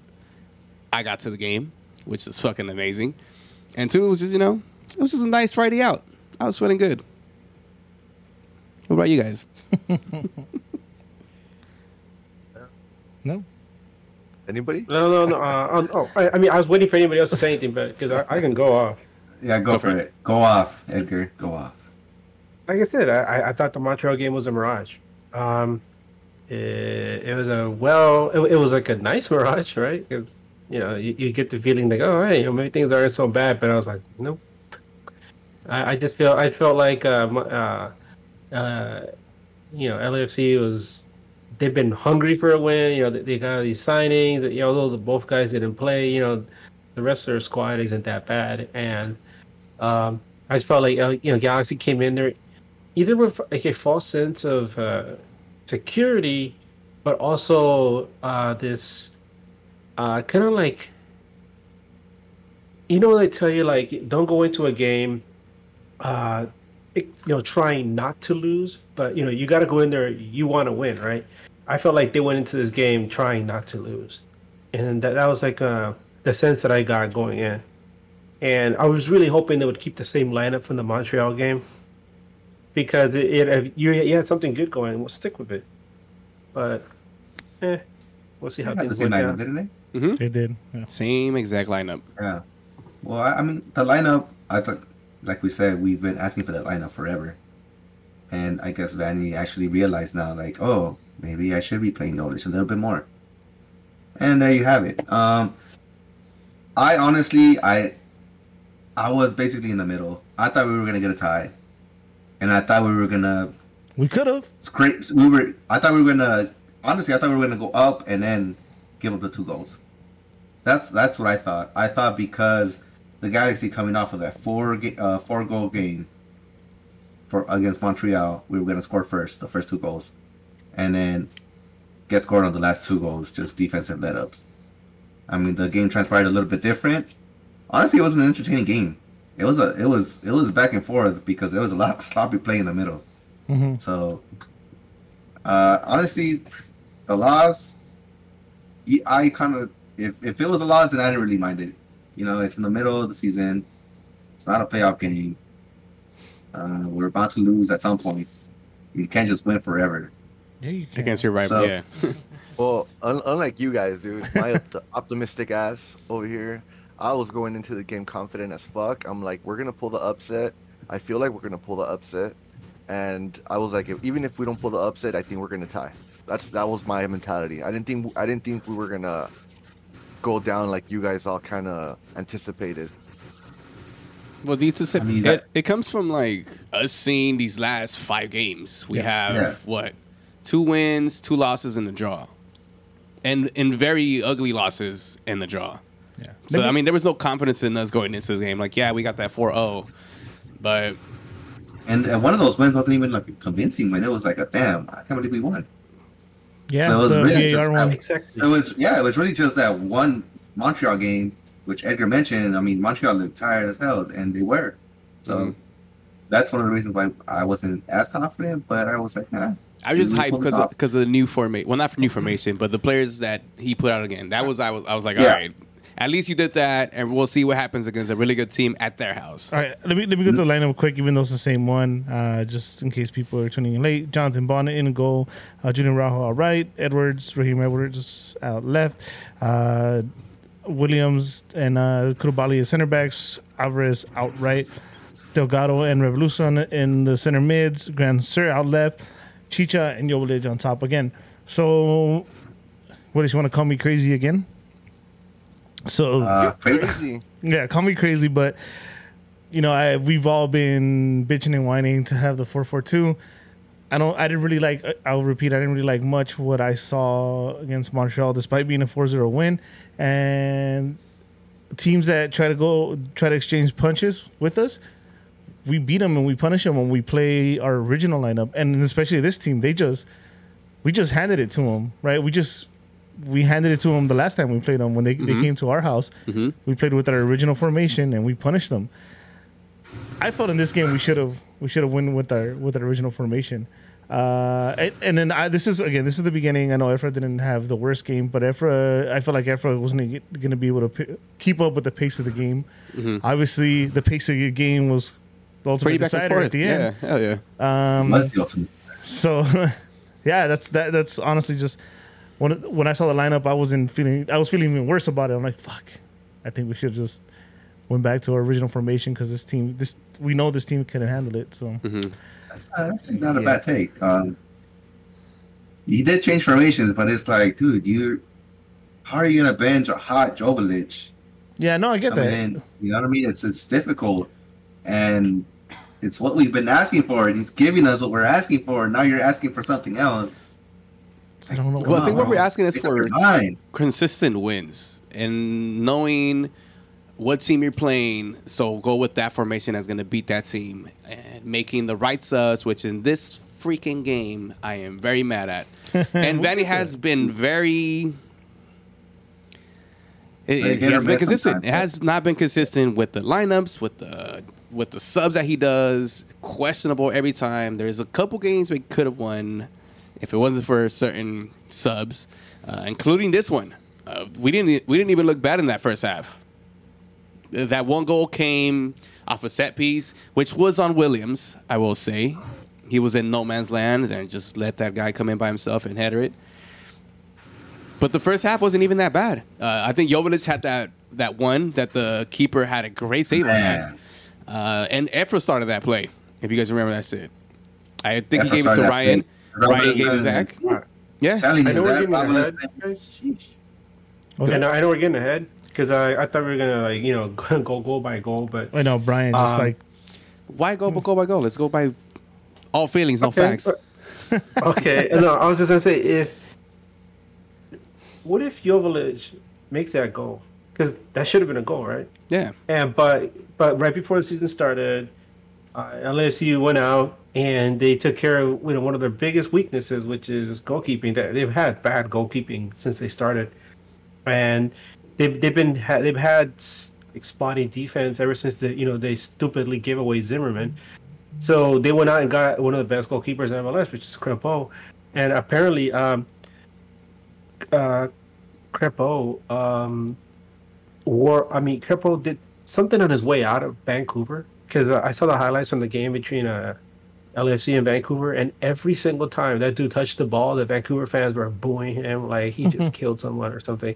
I got to the game, which is fucking amazing. And two, it was just, you know, it was just a nice Friday out. I was feeling good. What about you guys? No? Anybody? No. I was waiting for anybody else to say anything, but because I can go off. Yeah, go for it. Go off, Edgar. Go off. Like I said, I thought the Montreal game was a mirage. It was like a nice mirage, right? Because, you know, you get the feeling like, oh, hey, you know, maybe things aren't so bad. But I was like, nope. I felt like LAFC they've been hungry for a win. You know, they got these signings. You know, although both guys didn't play, you know, the rest of their squad isn't that bad. And I just felt like, you know, Galaxy came in there either with like a false sense of security, but also this kind of like, you know, they tell you, like, don't go into a game, you know, trying not to lose. But, you know, you got to go in there. You want to win, right? I felt like they went into this game trying not to lose. And that was, like, the sense that I got going in. And I was really hoping they would keep the same lineup from the Montreal game. Because if you had something good going, we'll stick with it. But, we'll see how things work out. Didn't they? Mm-hmm. They did. Yeah. Same exact lineup. Yeah. Well, I mean, the lineup, I thought, like we said, we've been asking for that lineup forever. And I guess Vanney actually realized now, like, oh, maybe I should be playing Norwich a little bit more. And there you have it. I honestly was basically in the middle. I thought we were going to get a tie. And I thought we were going to... We could have. I thought we were going to go up and then give up the 2 goals. That's what I thought. I thought because the Galaxy coming off of that 4-goal game against Montreal, we were going to score first, the first 2 goals, and then get scored on the last 2 goals, just defensive let-ups. I mean, the game transpired a little bit different. Honestly, it was an entertaining game. It was back and forth because there was a lot of sloppy play in the middle. Mm-hmm. So, honestly, the loss, I kind of, if it was a loss, then I didn't really mind it. You know, it's in the middle of the season. It's not a playoff game. We're about to lose at some point. You can't just win forever. Yeah, you can. Against your rival, yeah. Well, unlike you guys, dude, my optimistic ass over here, I was going into the game confident as fuck. I'm like, we're going to pull the upset. I feel like we're going to pull the upset. And I was like, even if we don't pull the upset, I think we're going to tie. That was my mentality. I didn't think we were going to go down like you guys all kind of anticipated. Well, it comes from like us seeing these last 5 games. We have what? 2 wins, 2 losses, and a draw. And very ugly losses and the draw. Yeah. So, I mean, there was no confidence in us going into this game. Like, yeah, we got that 4-0. But... And one of those wins wasn't even, like, convincing when it was like, damn, I can't believe we won. Yeah, so it was really just that, exactly. It was really just that one Montreal game, which Edgar mentioned. I mean, Montreal looked tired as hell, and they were. So that's one of the reasons why I wasn't as confident, but I was like, nah. I was just hyped because of the new formation. Well, not for new formation, but the players that he put out again. I was like, all right. At least you did that, and we'll see what happens against a really good team at their house. All right, let me go to the lineup quick, even though it's the same one, just in case people are tuning in late. Jonathan Bonnet in goal, Julián Araújo out right, Raheem Edwards out left, Williams and Koulibaly as center backs, Álvarez out right, Delgado and Raveloson in the center mids, Grandsir out left, Chicha and Joveljić on top again. So, what does you want to call me crazy again? So crazy. Yeah, call me crazy, but you know, we've all been bitching and whining to have the 4-4-2. I didn't really like much what I saw against Montreal, despite being a 4-0 win. And teams that try to exchange punches with us, we beat them and we punish them when we play our original lineup. And especially this team, we just handed it to them, right? We handed it to them the last time we played them when they came to our house. Mm-hmm. We played with our original formation and we punished them. I felt in this game we should have won with our original formation. This is the beginning. I know Efra didn't have the worst game, but I felt like Efra wasn't going to be able to keep up with the pace of the game. Mm-hmm. Obviously, the pace of the game was the ultimate decider at the end. Yeah, hell yeah. Must be awesome. So, yeah, that's honestly just. When I saw the lineup, I was feeling even worse about it. I'm like, fuck. I think we should have just went back to our original formation because we know this team couldn't handle it. So that's not a bad take. He did change formations, but it's like, dude, how are you gonna bench a hot Joveljić? Yeah, no, I get that. In, you know what I mean? It's difficult, and it's what we've been asking for, and he's giving us what we're asking for. Now you're asking for something else. I don't know. Well, I think what we're asking is for consistent wins and knowing what team you're playing. So go with that formation that's going to beat that team and making the right subs, which in this freaking game I am very mad at. And Vanney has been very. It has been consistent. It has not been consistent with the lineups, with the subs that he does. Questionable every time. There's a couple games we could have won. If it wasn't for certain subs, including this one, we didn't even look bad in that first half. That one goal came off a set piece, which was on Williams. I will say, he was in no man's land and just let that guy come in by himself and header it. But the first half wasn't even that bad. I think Joveljić had that one that the keeper had a great save on that, and Efra started that play. If you guys remember that shit, I think Efra he gave it to Ryan. Play. Ryan gave it back. Yeah. I know we're getting ahead. Okay. Yeah, no, I know we're getting ahead because I thought we were gonna go goal by goal, but I know Brian just why go by goal? Let's go by all feelings, no facts. Okay. No, I was just gonna say what if Joveljić makes that goal? Because that should have been a goal, right? Yeah. And but right before the season started, LAFC went out. And they took care of one of their biggest weaknesses, which is goalkeeping. They've had bad goalkeeping since they started, and they've had spotty defense ever since they stupidly gave away Zimmerman. So they went out and got one of the best goalkeepers in MLS, which is Crépeau, and apparently Crépeau did something on his way out of Vancouver because I saw the highlights from the game between LAFC in Vancouver, and every single time that dude touched the ball, the Vancouver fans were booing him like he just killed someone or something.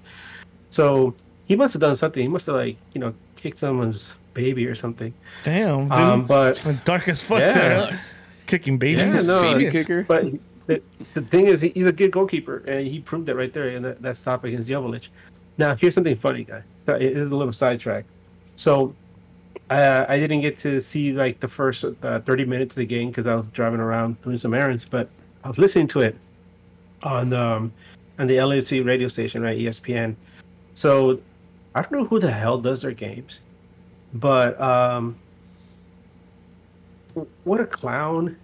So he must have done something. He must have, like, you know, kicked someone's baby or something. Damn, dude. But it's been dark as fuck there. Kicking babies. Yeah, no, baby kicker. But the thing is, he's a good goalkeeper, and he proved that right there in that stop against Joveljić. Now, here's something funny, guys. It is a little sidetrack. So I didn't get to see, like, the first 30 minutes of the game because I was driving around doing some errands, but I was listening to it on the LAFC radio station, right, ESPN. So I don't know who the hell does their games, but what a clown.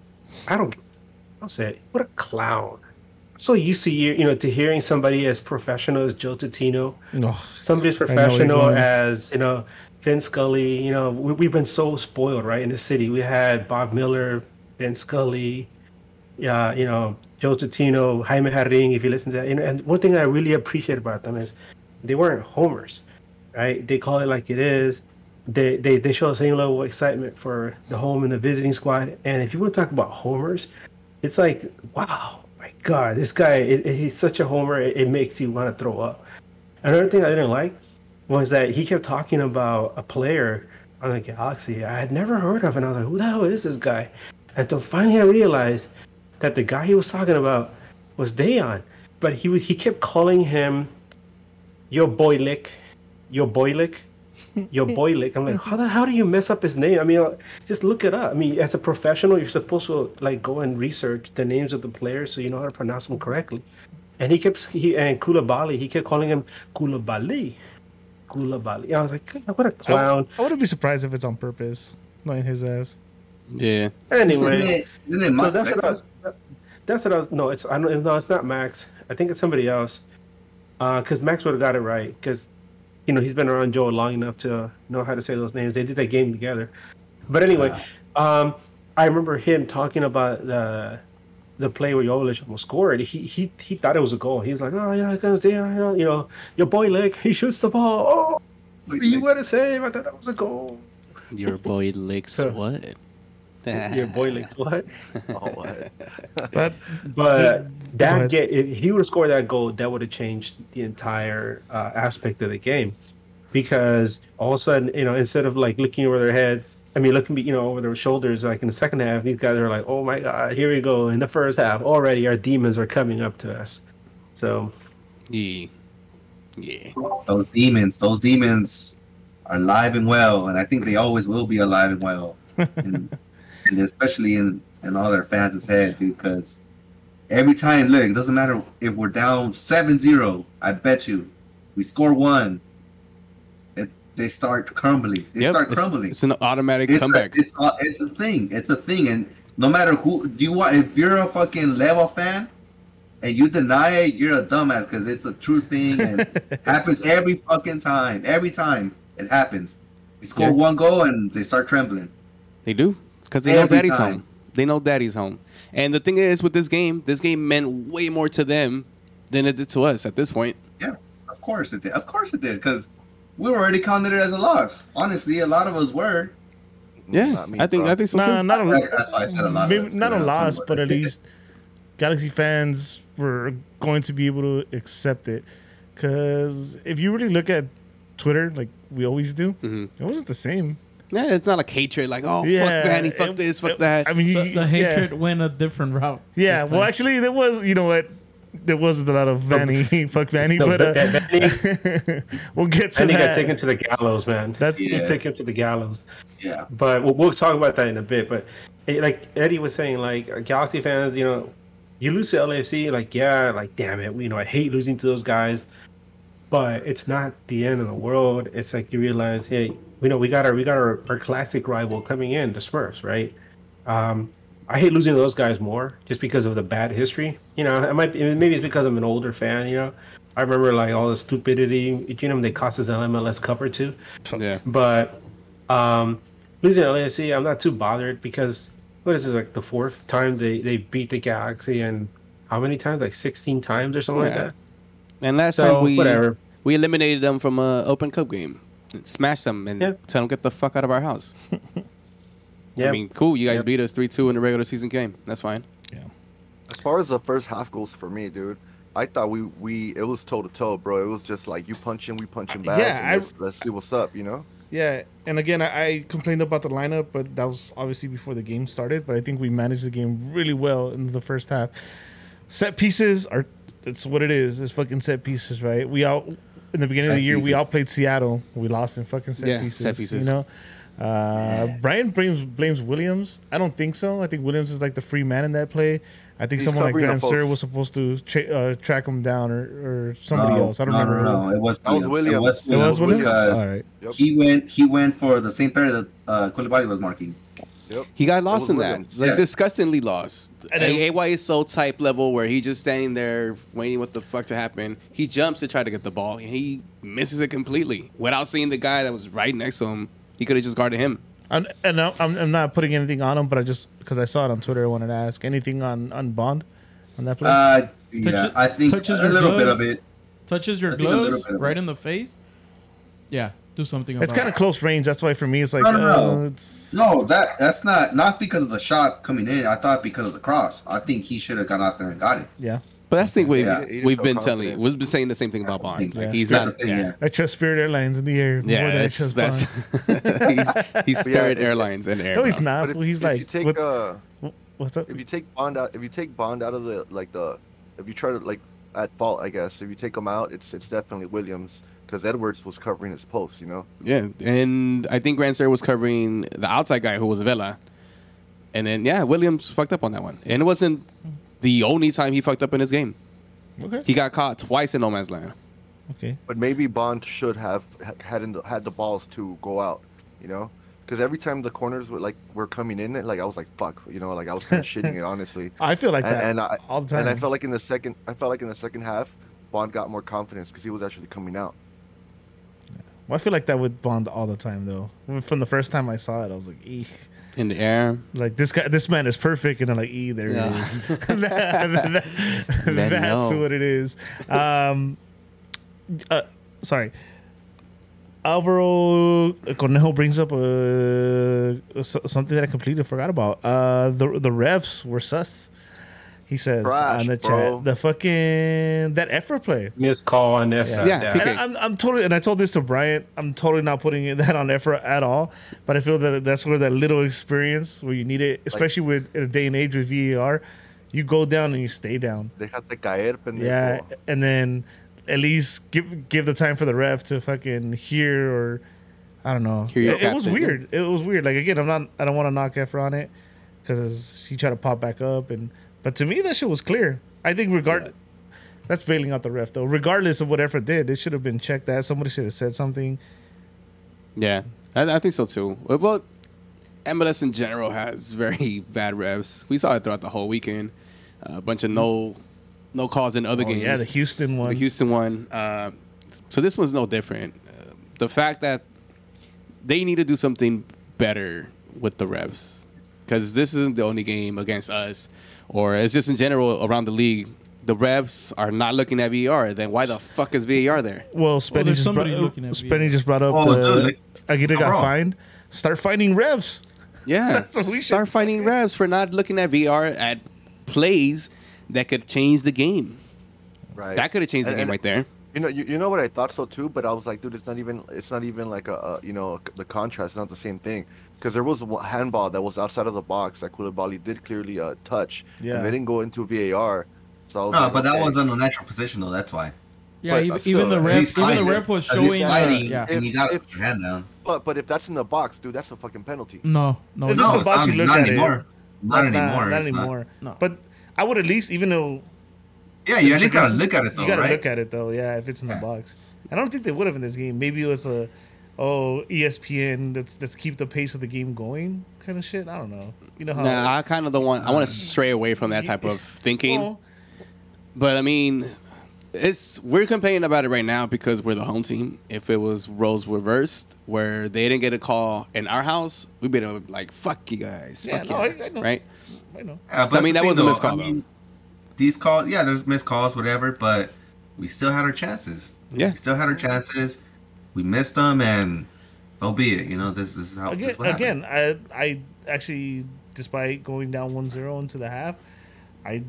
I'll say it. What a clown. I'm so used to to hearing somebody as professional as Joe Totino, somebody as professional as, you know, Vin Scully. You know, we've been so spoiled, right, in the city. We had Bob Miller, Vin Scully, Joe Totino, Jaime Jarrín, if you listen to that. And one thing I really appreciate about them is they weren't homers, right? They call it like it is. They show the same level of excitement for the home and the visiting squad. And if you want to talk about homers, it's like, wow, my God, this guy, he's such a homer. It makes you want to throw up. Another thing I didn't like was that he kept talking about a player on the Galaxy I had never heard of. And I was like, who the hell is this guy? And so finally I realized that the guy he was talking about was Dejan. But he kept calling him Your boy lick. I'm like, how do you mess up his name? I mean, just look it up. I mean, as a professional, you're supposed to, like, go and research the names of the players so you know how to pronounce them correctly. And he kept calling him Koulibaly. I was like, what a clown. I wouldn't be surprised if it's on purpose, not in his ass. Yeah. Anyway, isn't it Max? So it's not Max. I think it's somebody else. Because Max would have got it right. Because, you know, he's been around Joe long enough to know how to say those names. They did that game together. But anyway, I remember him talking about the play where Joveljić almost scored. He thought it was a goal. He was like, oh, yeah, you know, your boy Lick, he shoots the ball. Oh, you were to save. I thought that was a goal. Your boy Lick's what? Your boy Lick's what? Oh, what? If he would have scored that goal, that would have changed the entire aspect of the game, because all of a sudden, you know, instead of, like, looking over their shoulders, like in the second half, these guys are like, oh my God, here we go. In the first half, already our demons are coming up to us. So, yeah. Those demons are alive and well, and I think they always will be alive and well. And especially in all their fans' head, dude, because every time, look, it doesn't matter if we're down 7-0, I bet you, we score one, they start crumbling. It's an automatic comeback. It's a thing. And no matter who, if you're a fucking Levo fan and you deny it, you're a dumbass, because it's a true thing and it happens every fucking time. Every time it happens. We score one goal and they start trembling. They do, because they know Daddy's home. They know Daddy's home. And the thing is, with this game meant way more to them than it did to us at this point. Yeah, of course it did. Of course it did, because we were already counted it as a loss. Honestly, a lot of us were. Yeah, I think so, too. That's why I said a lot. Maybe not a loss, but at least Galaxy fans were going to be able to accept it. Because if you really look at Twitter, like we always do, it wasn't the same. Yeah, it's not like hatred, like, oh, fuck Vanney, fuck this, fuck that. I mean, the hatred went a different route. Yeah, well, actually, there was, you know what? There was a lot of Vanney, fuck Vanney, but we'll get to that. Vanney got taken to the gallows, man. He took him to the gallows. Yeah. But we'll talk about that in a bit. But, like Eddie was saying, like, Galaxy fans, you know, you lose to LAFC, like, damn it, I hate losing to those guys. But it's not the end of the world. It's like you realize, hey, we know we got our classic rival coming in, the Spurs, right? I hate losing to those guys more just because of the bad history. You know, maybe it's because I'm an older fan. You know, I remember like all the stupidity. You know, they cost us an MLS Cup or two. Yeah. But losing to LAFC, I'm not too bothered because what is this, like the fourth time they beat the Galaxy, and how many times? Like 16 times or something like that. And last time we eliminated them from an Open Cup game. Smash them and tell them get the fuck out of our house. Yeah. I mean, cool. You guys beat us 3-2 in the regular season game. That's fine. Yeah. As far as the first half goes for me, dude, I thought it was toe-to-toe, bro. It was just like you punch him, we punch him back. Yeah, let's see what's up, you know? Yeah, and again, I complained about the lineup, but that was obviously before the game started. But I think we managed the game really well in the first half. Set pieces are, that's what it is. It's fucking set pieces, right? In the beginning of the year, we outplayed Seattle. We lost in fucking set pieces. Set pieces. You know? Brian blames Williams. I don't think so. I think Williams is like the free man in that play. I think someone like Grandsir was supposed to track him down or somebody else. I don't remember. No. It was Williams. It was Williams? All right. Yep. He went for the same player that Koulibaly was marking. Yep. He got lost in that. Like, disgustingly lost. And AYSO type level where he's just standing there waiting what the fuck to happen. He jumps to try to get the ball, and he misses it completely without seeing the guy that was right next to him. He could have just guarded him. I'm not putting anything on him, but I just, because I saw it on Twitter, I wanted to ask. Anything on Bond on that play? I think a little bit of it. Touches your gloves right in the face? Yeah, do something about it. It's kind of close range. That's why for me it's like... No, that's not because of the shot coming in. I thought because of the cross. I think he should have gone out there and got it. Yeah. But that's the thing we've been telling you. We've been saying the same thing about Bond. Like, he's not. Yeah. I trust Spirit Airlines in the air more than I trust Bond. He's Spirit Airlines in the air. No, he's not. But if you take Bond out, of the if you try to at fault, I guess if you take him out, it's definitely Williams because Edwards was covering his post, you know. Yeah, and I think Grandsir was covering the outside guy who was Vela, and then Williams fucked up on that one, and it wasn't the only time he fucked up in his game. Okay. He got caught twice in no man's land. Okay. But maybe Bond should have had the balls to go out, you know? Because every time the corners were coming in, I was like, fuck, you know? I was kind of shitting it, honestly. I feel like all the time. And I felt like in the second half, Bond got more confidence because he was actually coming out. Well, I feel like that with Bond all the time, though. From the first time I saw it, I was like, eek. In the air. Like, this man is perfect. And I'm like, there it is. That's what it is. Sorry. Alvaro Cornejo brings up something that I completely forgot about. The refs were sus. He says on the chat, the fucking that effort play. Missed call on effort. Yeah. And I'm totally, and I told this to Bryant, I'm totally not putting that on effort at all. But I feel that that's where that little experience where you need it, especially in a day and age with VAR, you go down and you stay down. Dejate caer, pendejo. Yeah, and then at least give the time for the ref to fucking hear or I don't know. It was weird. It was weird. Like again, I don't want to knock effort on it because he tried to pop back up and. But to me, that shit was clear. I think that's bailing out the ref, though. Regardless of what effort did, it should have been checked at. Somebody should have said something. Yeah, I think so, too. Well, MLS in general has very bad refs. We saw it throughout the whole weekend. A bunch of no calls in other games. Yeah, the Houston one. So this one's no different. The fact that they need to do something better with the refs because this isn't the only game against us. Or it's just in general around the league, the refs are not looking at VAR. Then why the fuck is VAR there? Well, Spenny just brought up Aguirre got fined. Start finding refs. Yeah, that's what we start finding refs for not looking at VAR at plays that could change the game. Right, that could have changed the game right there. You know, you know what I thought so too, but I was like, dude, it's not even like the contrast. It's not the same thing because there was a handball that was outside of the box that Koulibaly did clearly touch. Yeah, and they didn't go into VAR. So but that was an unnatural position though. That's why. Yeah, but even the ref was showing. And he got his hand down. But if that's in the box, dude, that's a fucking penalty. No, if it's the box, not anymore. No, but I would at least even though. Yeah, you at least gotta look at it though. You gotta look at it though, yeah, if it's in the box. I don't think they would have in this game. Maybe it was ESPN, let's keep the pace of the game going kind of shit. I don't know. You know how I kind of don't want I wanna stray away from that type of thinking. Well, but I mean we're complaining about it right now because we're the home team. If it was roles reversed where they didn't get a call in our house, we'd be like, fuck you guys. Yeah, I know. Right? I know. So, I mean that was a missed call though. These calls, there's missed calls, whatever, but we still had our chances. Yeah. We still had our chances. We missed them, and so be it. You know, this is how. Again, actually, despite going down 1-0 into the half, I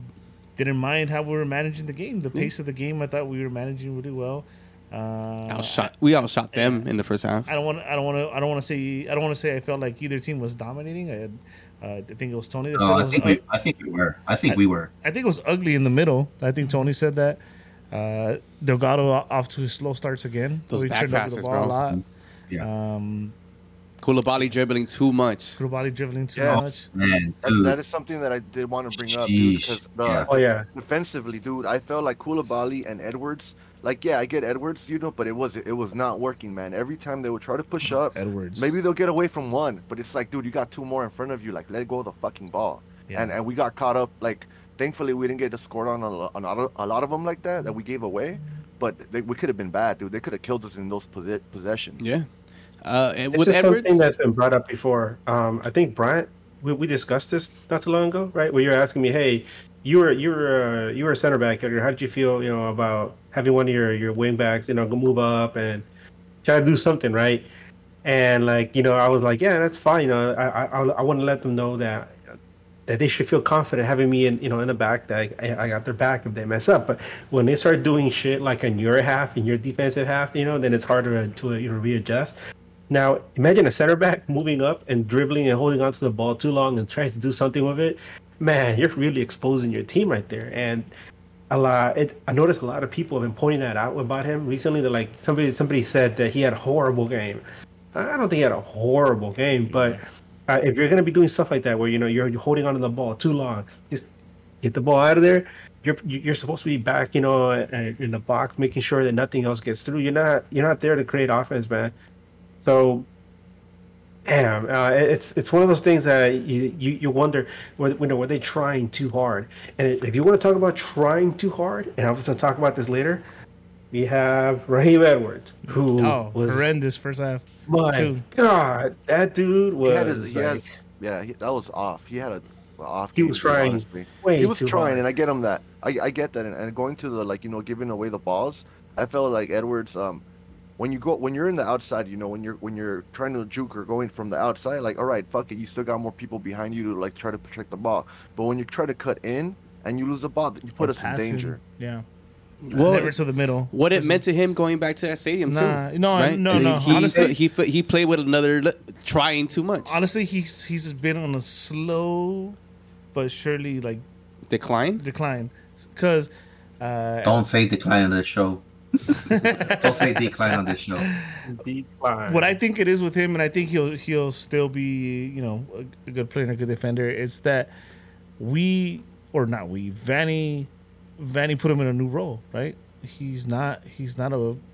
didn't mind how we were managing the game. The pace of the game, I thought we were managing really well. We outshot them in the first half. I don't want to say I felt like either team was dominating. I think it was Tony that said I think we were. I think it was ugly in the middle. I think Tony said that. Delgado off to his slow starts again. Those back passes, bro. A lot. Yeah. Koulibaly dribbling too much. Koulibaly dribbling too much. Man, that is something that I did want to bring up, dude, because defensively, dude, I felt like Koulibaly and Edwards, I get Edwards, but it was not working, man. Every time they would try to push up, Edwards. Maybe they'll get away from one, but it's like, dude, you got two more in front of you. Like, let go of the fucking ball. Yeah. And we got caught up. Like, thankfully, we didn't get to score on a lot of them like that we gave away. But we could have been bad, dude. They could have killed us in those possessions. Yeah. This is Edwards, something that's been brought up before. I think Bryant, we discussed this not too long ago, right? Where you were asking me, hey, you were a center back earlier. How did you feel, about having one of your wing backs, move up and try to do something, right? And I was like, yeah, that's fine. I want to let them know that they should feel confident having me in, in the back, that I got their back if they mess up. But when they start doing shit like in your half, in your defensive half, then it's harder to readjust. Now, imagine a center back moving up and dribbling and holding onto the ball too long and trying to do something with it. Man, you're really exposing your team right there. And I noticed a lot of people have been pointing that out about him recently. That like somebody said that he had a horrible game. I don't think he had a horrible game, but if you're going to be doing stuff like that where, you're holding onto the ball too long, just get the ball out of there. You're supposed to be back, in the box, making sure that nothing else gets through. You're not there to create offense, man. So, damn, it's one of those things that you wonder, were they trying too hard? And if you want to talk about trying too hard, and I was going to talk about this later, we have Raheem Edwards, who was horrendous first half. My God, that dude was. That was off. He had an off game. He was trying. He was trying, and I get him that. I get that, and going to the giving away the balls. I felt like Edwards. When you're in the outside, when you're trying to juke or going from the outside, like, all right, fuck it, you still got more people behind you to try to protect the ball. But when you try to cut in and you lose the ball, you put us in danger. Yeah. Never to the middle. What it meant to him going back to that stadium too. No. Honestly, he played with another trying too much. Honestly, he's been on a slow, but surely decline. Because don't say decline in the show. Don't say decline on this show. Decline. What I think it is with him, and I think he'll still be, a good player and a good defender, is that Vanney put him in a new role, right? He's not a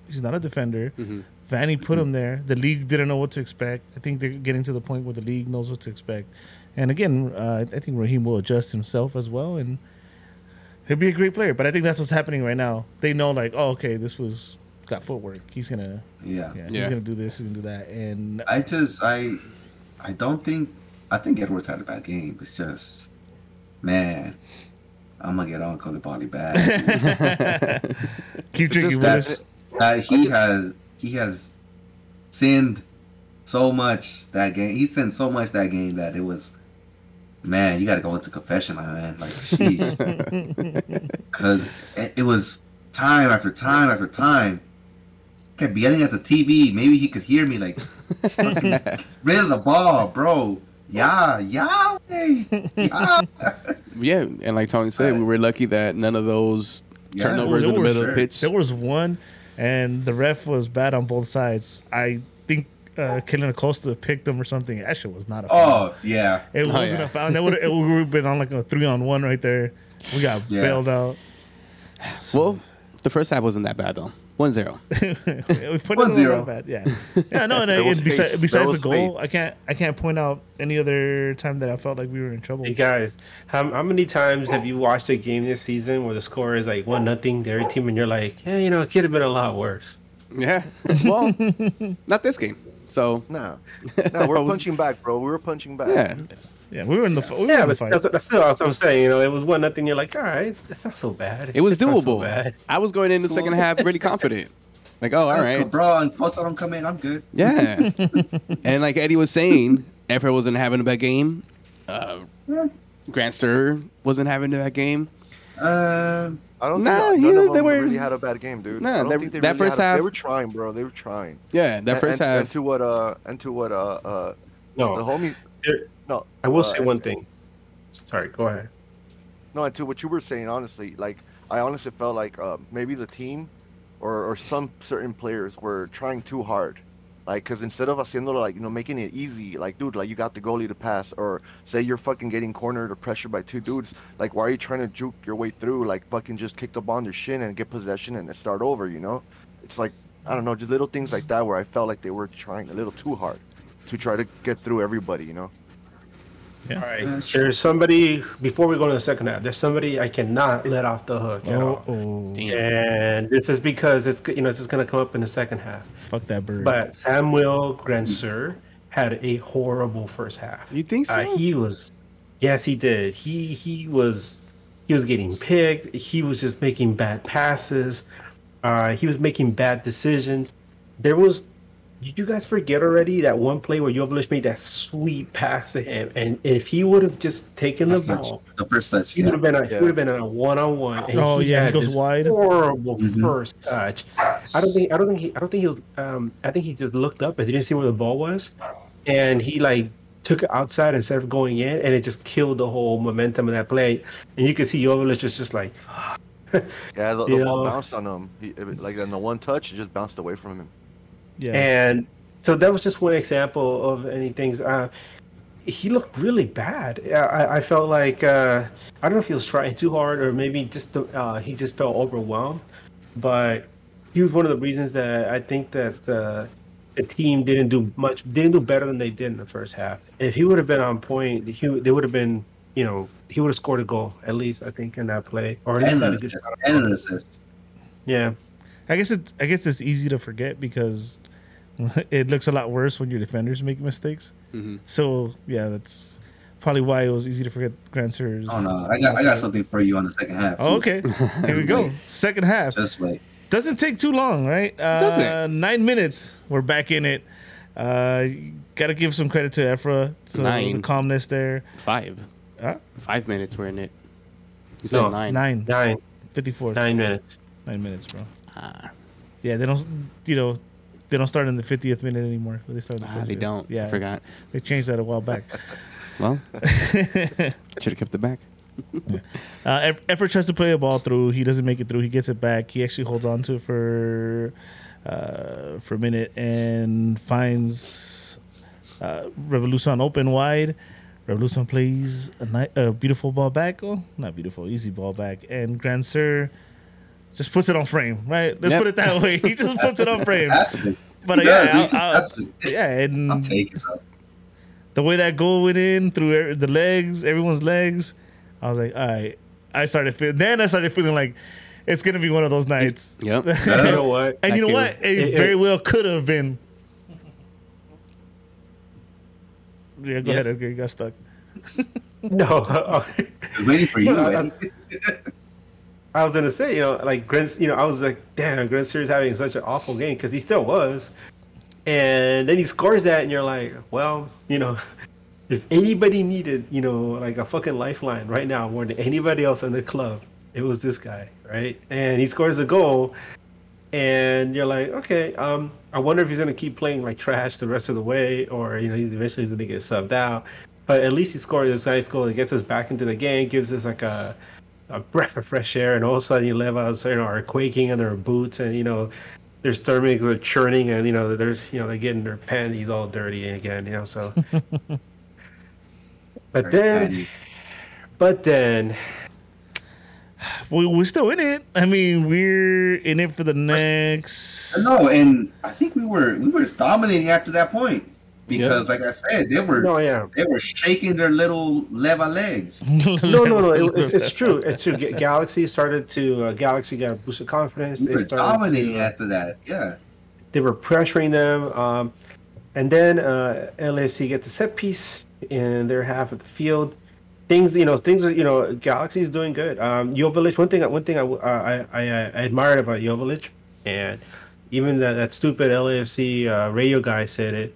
defender. Mm-hmm. Vanney put him there. The league didn't know what to expect. I think they're getting to the point where the league knows what to expect. And again, I think Raheem will adjust himself as well, and he'll be a great player, but I think that's what's happening right now. They know, this was got footwork. He's gonna, he's gonna do this, he's gonna do that. And I think Edwards had a bad game. It's just, man, I'm gonna get on Koulibaly bad. Keep drinking with us. He has sinned so much that game. He sinned so much that game that it was. Man, you gotta go into confession, man. Sheesh. Because it was time after time after time. I kept yelling at the TV. Maybe he could hear me. Get rid of the ball, bro. Yeah. Yeah, and like Tony said, we were lucky that none of those turnovers in the middle of the pitch. There was one, and the ref was bad on both sides. I think Costa picked them or something. That shit was not a foul. It wasn't a foul. That would have been on a 3-on-1 right there. We got bailed out. So. Well, the first half wasn't that bad though. 1-0. 1-0. Bad. Yeah. Yeah. No. And besides the goal, I can't point out any other time that I felt like we were in trouble. Hey guys, how many times have you watched a game this season where the score is 1-0 to every team, and you're like, yeah, it could have been a lot worse. Yeah. Well, not this game. So no, we're punching back, bro. We were punching back. Yeah, we were in the fight. Yeah, but that's still what I'm saying. It was 1-0. You're like, all right, it's not so bad. It was doable. So I was going into the second half really confident. All right, bro, and Costa don't come in, I'm good. Yeah, and like Eddie was saying, Efraín wasn't having a bad game. Grandsir wasn't having a bad game. I don't think none of them really had a bad game, dude. I don't think they really had that first half. They were trying, bro. They were trying. Yeah, that first half. I will say one thing. Sorry, go ahead. No, and to what you were saying, honestly, like I honestly felt like maybe the team or some certain players were trying too hard. Like, because instead of haciendo, like, you know, making it easy, like, dude, like, you got the goalie to pass, or say you're fucking getting cornered or pressured by two dudes, like, why are you trying to juke your way through? Like, fucking just kick the ball on their shin and get possession and start over, you know? It's like, I don't know, just little things like that where I felt like they were trying a little too hard to try to get through everybody, you know? Yeah. All right. There's somebody, before we go to the second half, there's somebody I cannot let off the hook at all. And this is because it's, you know, this is going to come up in the second half. Fuck that bird. But Samuel Grandsir had a horrible first half. You think so? Yes, he did. He was getting picked. He was just making bad passes. He was making bad decisions. There was. Did you guys forget already that one play where Joveljić made that sweet pass to him? And if he would have just taken the ball, the first touch, he would have been a one-on-one. Oh yeah, he goes wide. Horrible first touch. I don't think he was. I think he just looked up and he didn't see where the ball was, and he like took it outside instead of going in, and it just killed the whole momentum of that play. And you could see Joveljić just like. Yeah, the ball bounced on him. In the one touch, it just bounced away from him. Yeah. And so that was just one example of any things. He looked really bad. I felt like I don't know if he was trying too hard or maybe just he just felt overwhelmed. But he was one of the reasons that I think that the team didn't do better than they did in the first half. If he would have been on point, they would have been, you know, he would have scored a goal at least, I think, in that play, or at least an assist. Yeah. I guess it's easy to forget because it looks a lot worse when your defenders make mistakes. Mm-hmm. So yeah, that's probably why it was easy to forget Grandsir's. Oh no, I got something for you on the second half. Oh, okay, here we go. Second half. Just like doesn't take too long, right? Doesn't. 9 minutes. We're back in it. Gotta give some credit to Efra. The calmness there. 5 minutes. We're in it. You said nine. 54. 9 minutes. 9 minutes, bro. Yeah, they don't. You know, they don't start in the 50th minute anymore. They start in the 50th. They don't. Yeah, I forgot. They changed that a while back. Well, should have kept it back. Yeah. Effort tries to play a ball through. He doesn't make it through. He gets it back. He actually holds on to it for a minute and finds Raveloson open wide. Raveloson plays a beautiful ball back. Oh, not beautiful, easy ball back, and Grandsir. Just puts it on frame, right? Let's put it that way. He just puts it on frame. But I'll take it. Bro. The way that goal went in through the legs, everyone's legs, I was like, all right. I started feeling like it's gonna be one of those nights. Yep. You know what? And you know what? It very well could have been. Yeah, go ahead. Okay, you got stuck. No, I'm waiting for you. I was gonna say, you know, like Grant, you know, I was like, damn, Grandsir is having such an awful game because he still was, and then he scores that, and you're like, well, you know, if anybody needed, you know, like a fucking lifeline right now more than anybody else in the club, it was this guy, right? And he scores a goal, and you're like, okay, I wonder if he's gonna keep playing like trash the rest of the way, or you know, he's eventually gonna get subbed out, but at least he scored this nice goal. It gets us back into the game, gives us like a breath of fresh air, and all of a sudden you live outside, you know, are quaking under their boots, and you know their stomachs are churning, and you know there's, you know, they're getting their panties all dirty again, you know. So, but then, we're still in it. I mean, we're in it for the next. No, and I think we were dominating after that point. Because, like I said, they were shaking their little leva legs. No. It's true. Galaxy started to Galaxy got a boost of confidence. They were dominating after that. Yeah, they were pressuring them, and then LAFC gets a set piece in their half of the field. Things are Galaxy's doing good. Joveljić, one thing I admired about Joveljić, and even that stupid LAFC radio guy said it.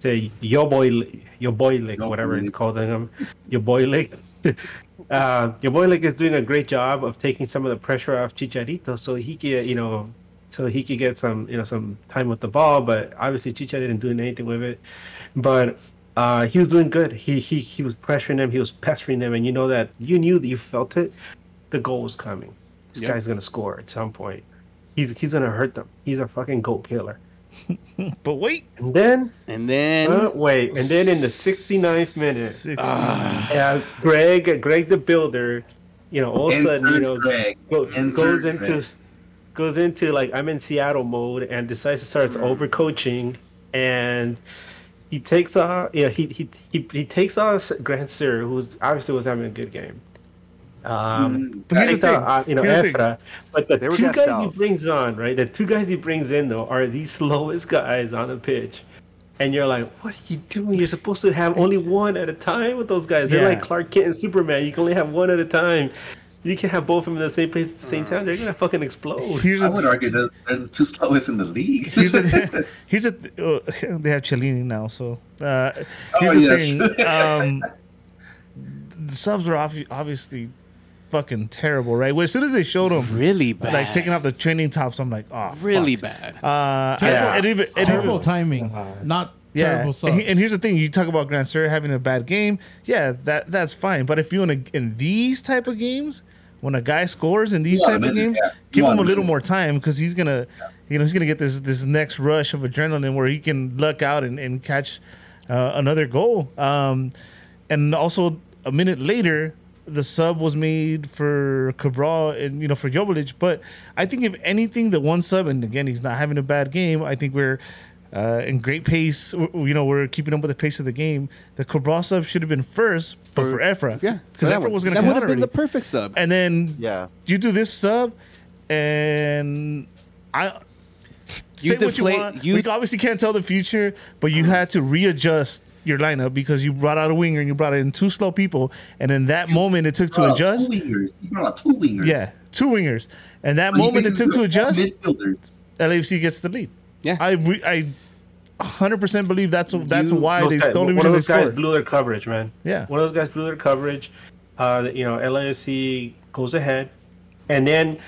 to Joveljić, whatever it's called to him. Joveljić. Joveljić is doing a great job of taking some of the pressure off Chicharito, so he can, you know, so he could get some, you know, some time with the ball. But obviously Chicharito didn't do anything with it. But he was doing good. He was pressuring them. He was pestering them, and you know that you knew that you felt it. The goal was coming. This guy's gonna score at some point. He's gonna hurt them. He's a fucking goal killer. But wait, and then in the 69th minute, Greg the Builder, you know, all of a sudden, you know, goes into like I'm in Seattle mode and decides to start overcoaching, and he takes off. Yeah, he takes off Grandsir, who obviously was having a good game. But the two guys he brings on, right? The two guys he brings in though are the slowest guys on the pitch, and you're like, what are you doing? You're supposed to have only one at a time with those guys. They're like Clark Kent and Superman. You can only have one at a time. You can have both of them in the same place at the same time. They're gonna fucking explode. I would argue that they're the two slowest in the league. They have Chiellini now, so the subs are obviously fucking terrible, right? Well, as soon as they showed him really bad, like taking off the training tops, I'm like, oh, really bad. Terrible timing, not terrible subs. And here's the thing: you talk about Grandsir having a bad game, that's fine. But if you in these type of games, when a guy scores in these type of games, give him a little more time because he's gonna, he's gonna get this next rush of adrenaline where he can luck out and catch another goal, and also. A minute later, the sub was made for Cabral and, for Joveljić. But I think if anything, the one sub, and again, he's not having a bad game. I think we're in great pace. We're keeping up with the pace of the game. The Cabral sub should have been first, but for Efra. Yeah. Because Efra was going to come out already. That would have been the perfect sub. And then you do this sub, and what you want. We obviously can't tell the future, but you had to readjust your lineup because you brought out a winger and you brought in two slow people, and in that moment it took to adjust. You brought out two wingers. Yeah, two wingers. And that moment it took to adjust. LAFC gets the lead. Yeah, I 100% believe that's why they still don't even score. One of those guys blew their coverage, man. Yeah, one of those guys blew their coverage. LAFC goes ahead, and then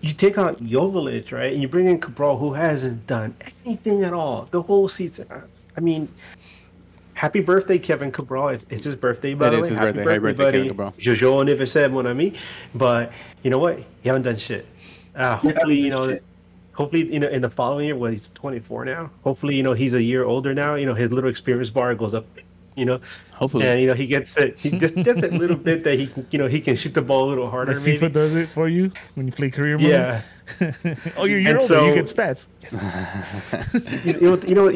you take out Joveljić, right, and you bring in Cabral, who hasn't done anything at all the whole season. I mean. Happy birthday, Kevin Cabral. It's his birthday, by the way. It is his birthday. Happy birthday, Kevin Cabral. Jojo anniversaire, mon ami. But you know what? You haven't done shit. Hopefully, in the following year, he's 24 now. Hopefully, he's a year older now. His little experience bar goes up, Hopefully. And, he gets it. He just gets that little bit that he can, he can shoot the ball a little harder. Like FIFA does it for you when you play career mode? Yeah. You're a year older. So, you get stats. Yes.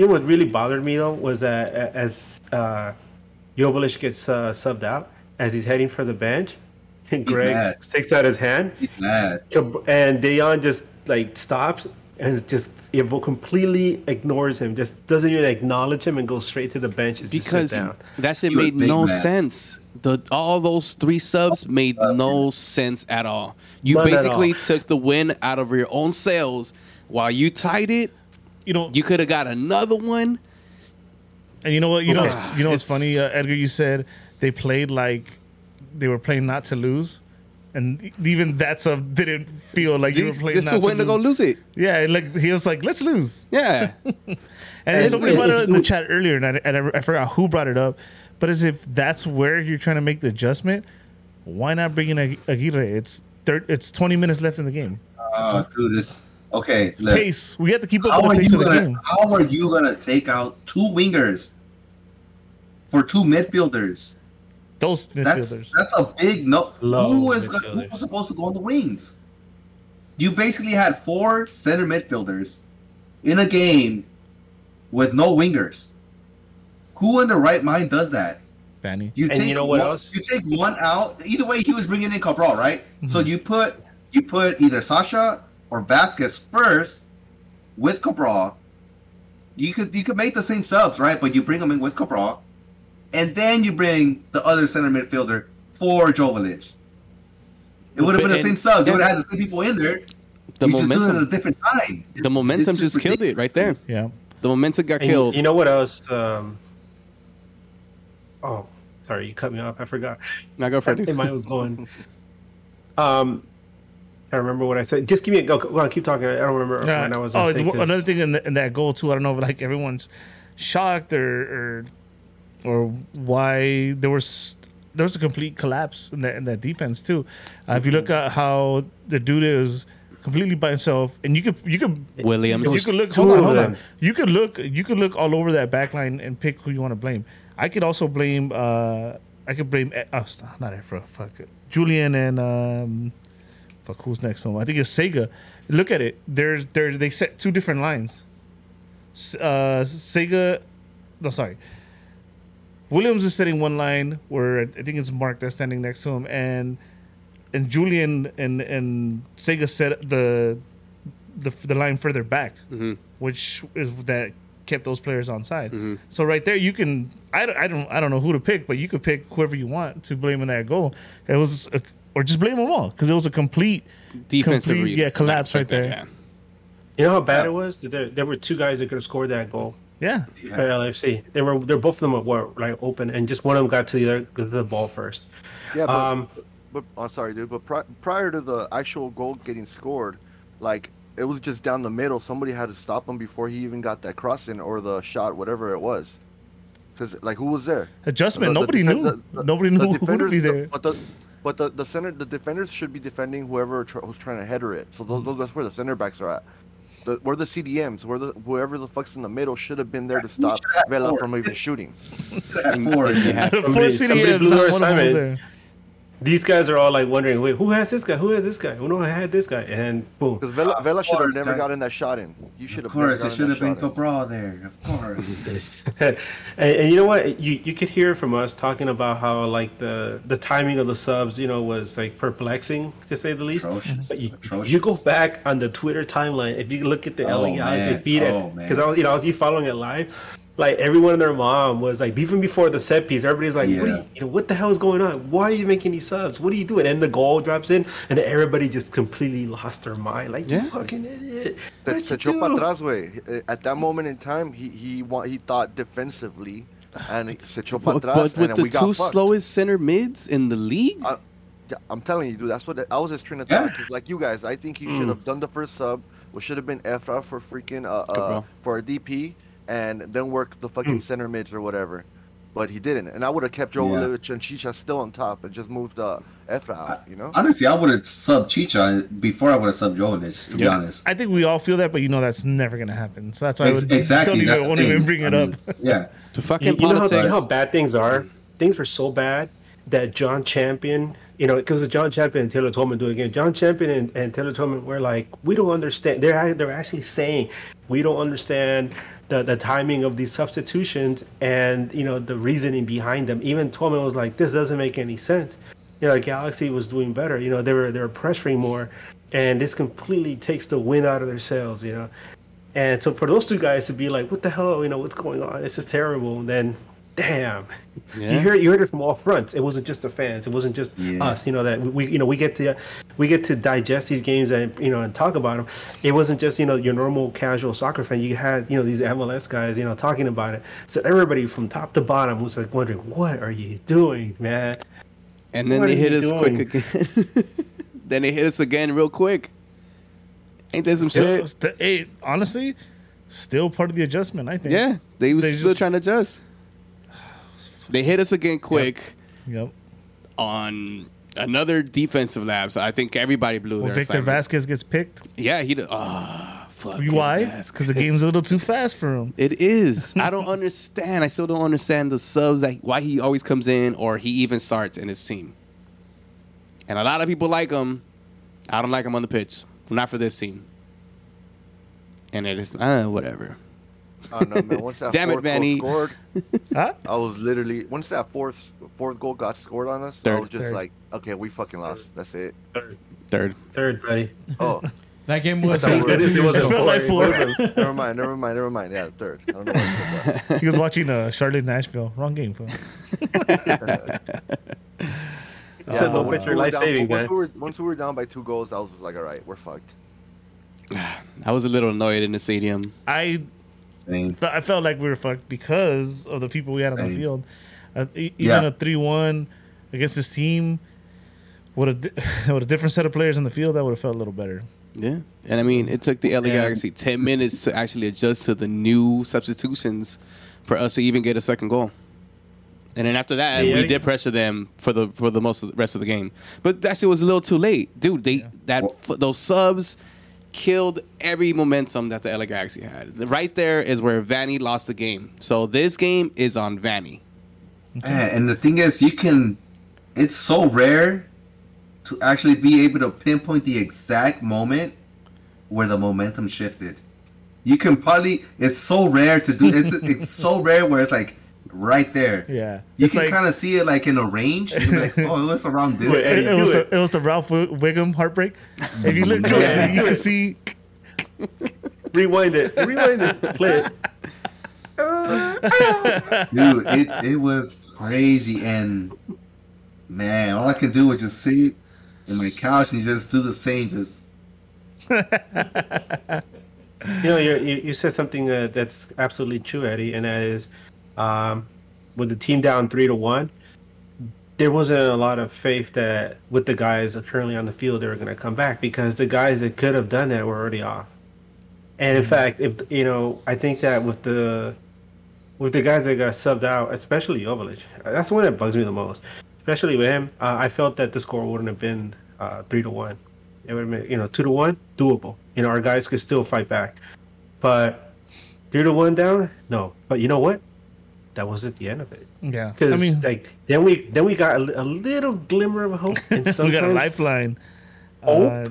What really bothered me though was that as Joveljić gets subbed out as he's heading for the bench, and Greg sticks out his hand. He's mad. And Dejan just like stops and just completely ignores him. Just doesn't even acknowledge him and goes straight to the bench and because just sits down. That made no sense. All those three subs made no sense at all. You basically took the win out of your own sails while you tied it. You could have got another one. And you know what? What's funny, Edgar? You said they played like they were playing not to lose, and even that sub didn't feel like you were playing not to lose. Just to go lose it. Yeah, like he was like, let's lose. Yeah. and somebody brought it in the chat earlier, and I forgot who brought it up. But as if that's where you're trying to make the adjustment, why not bring in Aguirre? It's 20 minutes left in the game. Okay. Look. Pace. We have to keep up with the pace of the game. How are you going to take out two wingers for two midfielders? Those midfielders. That's a big no. Who was supposed to go on the wings? You basically had four center midfielders in a game with no wingers. Who in their right mind does that? Vanney. You take one out. Either way, he was bringing in Cabral, right? Mm-hmm. So you put either Sasha or Vázquez first with Cabral. You could make the same subs, right? But you bring them in with Cabral, and then you bring the other center midfielder for Joveljić. It would have been the same subs. You would have had the same people in there. You just do it at a different time. The momentum just killed it right there. Yeah. The momentum got killed. You know what else? Oh, sorry, you cut me off. I forgot. Now go for it. Mine was going. I remember what I said. Just give me a go. Well, keep talking. I don't remember when I was. Oh, another thing in that goal too. I don't know if like everyone's shocked or why there was a complete collapse in that defense too. If you look at how the dude is completely by himself, and you could Williams. You could look. Hold on. You could look all over that back line and pick who you want to blame. I could also blame. I could blame us. Not Efra. Fuck it. Julian and. Who's next home? I think it's Sega. Look at it. They set two different lines. Williams is setting one line where I think it's Mark that's standing next to him, and Julian and Sega set the line further back, mm-hmm. which is that kept those players onside. Mm-hmm. So right there, you can I don't know who to pick, but you could pick whoever you want to blame in that goal. It was. Or just blame them all because it was a complete defensive collapse right there. Yeah. You know how bad it was? There were two guys that could have scored that goal. Yeah, for LAFC. They're both of them were like open, and just one of them got to the ball first. Yeah, but I'm sorry, dude. But prior to the actual goal getting scored, like it was just down the middle. Somebody had to stop him before he even got that crossing or the shot, whatever it was. Because like who was there? Adjustment. Nobody knew who would be there. But the defenders should be defending whoever who's trying to header it. So that's where the center backs are at. Where the CDMs, whoever the fuck's in the middle should have been there to stop Vela from even shooting. These guys are all like wondering, wait, who has this guy? Who has this guy? Who had this guy? And boom. Because Vela should have never gotten that shot in. You should have. Of course, it should have been Cabral there. Of course. and you know what? You could hear from us talking about how like the timing of the subs, you know, was like perplexing to say the least. Atrocious. You go back on the Twitter timeline. If you look at the LA Galaxy feed, because I was following it live. Like everyone and their mom was like, even before the set piece, everybody's like, what the hell is going on? Why are you making these subs? What are you doing? And the goal drops in, and everybody just completely lost their mind. Like, you fucking idiot. That's a Patrasway. At that moment in time, he thought defensively, and se echó para atrás. But with the two slowest center mids in the league? I'm telling you, dude, that's what I was just trying to tell you. Like you guys, I think he should have done the first sub, which should have been Efra for freaking for a DP. And then work the fucking center mids or whatever. But he didn't. And I would have kept Joveljić and Chicha still on top and just moved Efra out, you know? Honestly, I would have subbed Chicha before I would have subbed Joveljić, to be honest. I think we all feel that, but you know that's never going to happen. So that's why I won't even bring it up. Yeah. To fucking politics. You know how bad things are? Things were so bad that John Champion, you know, because John Champion and Taylor Twellman do it again. John Champion and Taylor Twellman were like, we don't understand. They're actually saying, we don't understand the timing of these substitutions and, you know, the reasoning behind them. Even Twellman was like, this doesn't make any sense. You know, Galaxy was doing better. You know, they were pressuring more, and this completely takes the wind out of their sails, you know. And so for those two guys to be like, what the hell, you know, what's going on? This is terrible. And then, damn. Yeah. You heard it from all fronts. It wasn't just the fans. It wasn't just us. You know that we get to digest these games and you know and talk about them. It wasn't just you know your normal casual soccer fan. You had you know these MLS guys you know talking about it. So everybody from top to bottom was like wondering what are you doing, man? And then they hit us quick again. Then they hit us again real quick. Ain't that some shit? Honestly, still part of the adjustment. I think. Yeah, they were still trying to adjust. They hit us again quick on another defensive lapse. So I think everybody blew their Victor Vázquez gets picked? Yeah, he does. Oh, fuck. Why? Because the game's a little too fast for him. It is. I don't understand. I still don't understand the subs, like why he always comes in or he even starts in his team. And a lot of people like him. I don't like him on the pitch. Not for this team. And it is, whatever. I don't know, man. Once that fourth goal scored, I was literally once that fourth goal got scored on us, I was just like, okay, we fucking lost. That's it. Third, buddy. Oh, that game was. It felt like four. Never mind. Yeah, third. I don't know what he was watching Charlotte, Nashville. Wrong game, fool. Once we were down by two goals, I was just like, all right, we're fucked. I was a little annoyed in the stadium. I I felt like we were fucked because of the people we had on the field. Even a 3-1 against this team, with a different set of players on the field, that would have felt a little better. Yeah. And, I mean, it took the LA Galaxy 10 minutes to actually adjust to the new substitutions for us to even get a second goal. And then after that, we did pressure them for the most of the rest of the game. But that shit was a little too late. Dude, those subs killed every momentum that the LA Galaxy had. Right there is where Vanney lost the game. So this game is on Vanney. And the thing is, it's so rare to actually be able to pinpoint the exact moment where the momentum shifted. You can probably, it's so rare to do, it's so rare where it's like, right there. Yeah. You can kind of see it like in a range. You can be like, oh, it was around this area. It was the Ralph Wiggum heartbreak. If you look closely, you can see. Rewind it. Play it. Dude, it was crazy. And, man, all I could do was just sit in my couch and just do the same. Just. You said something that's absolutely true, Eddie, and that is, with the team down 3-1, there wasn't a lot of faith that with the guys currently on the field they were going to come back, because the guys that could have done that were already off. And in fact, if I think that with the guys that got subbed out, especially Joveljić, that's the one that bugs me the most. Especially with him, I felt that the score wouldn't have been 3-1. It would have been 2-1 doable. Our guys could still fight back, but 3-1 down, no. But you know what? That wasn't the end of it. Yeah, because then we got a little glimmer of hope. And we got a lifeline. Hope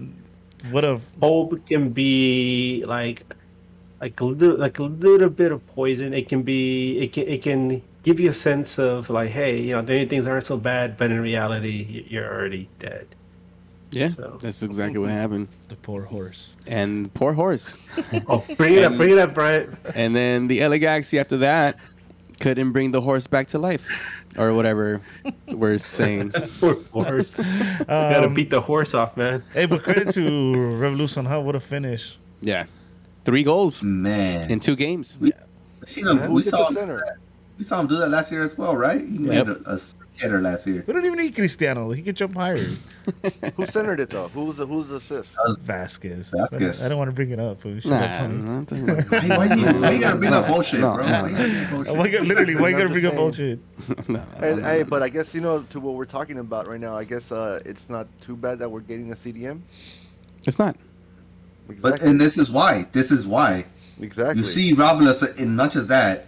can be like a little bit of poison. It can give you a sense of like, hey, things aren't so bad, but in reality, you're already dead. Yeah, so. That's exactly what happened. The poor horse. And poor horse. Oh, bring it up, Brian. And then the LA Galaxy after that couldn't bring the horse back to life, or whatever we're saying. Poor horse. Gotta beat the horse off, man. Hey, but credit to Revolution, huh? What a finish. Yeah. 3 goals, man, in 2 games. We saw him do that last year as well, right? He made a header last year. We don't even need Cristiano. He could jump higher. Who centered it, though? Who's the assist? That was Vázquez. I don't want to bring it up. Why you got to bring up bullshit, bro? Literally, why you got to bring up bullshit? But I guess, to what we're talking about right now, I guess it's not too bad that we're getting a CDM. It's not. Exactly. But this is why. Exactly. You see Raveloson, and not just that,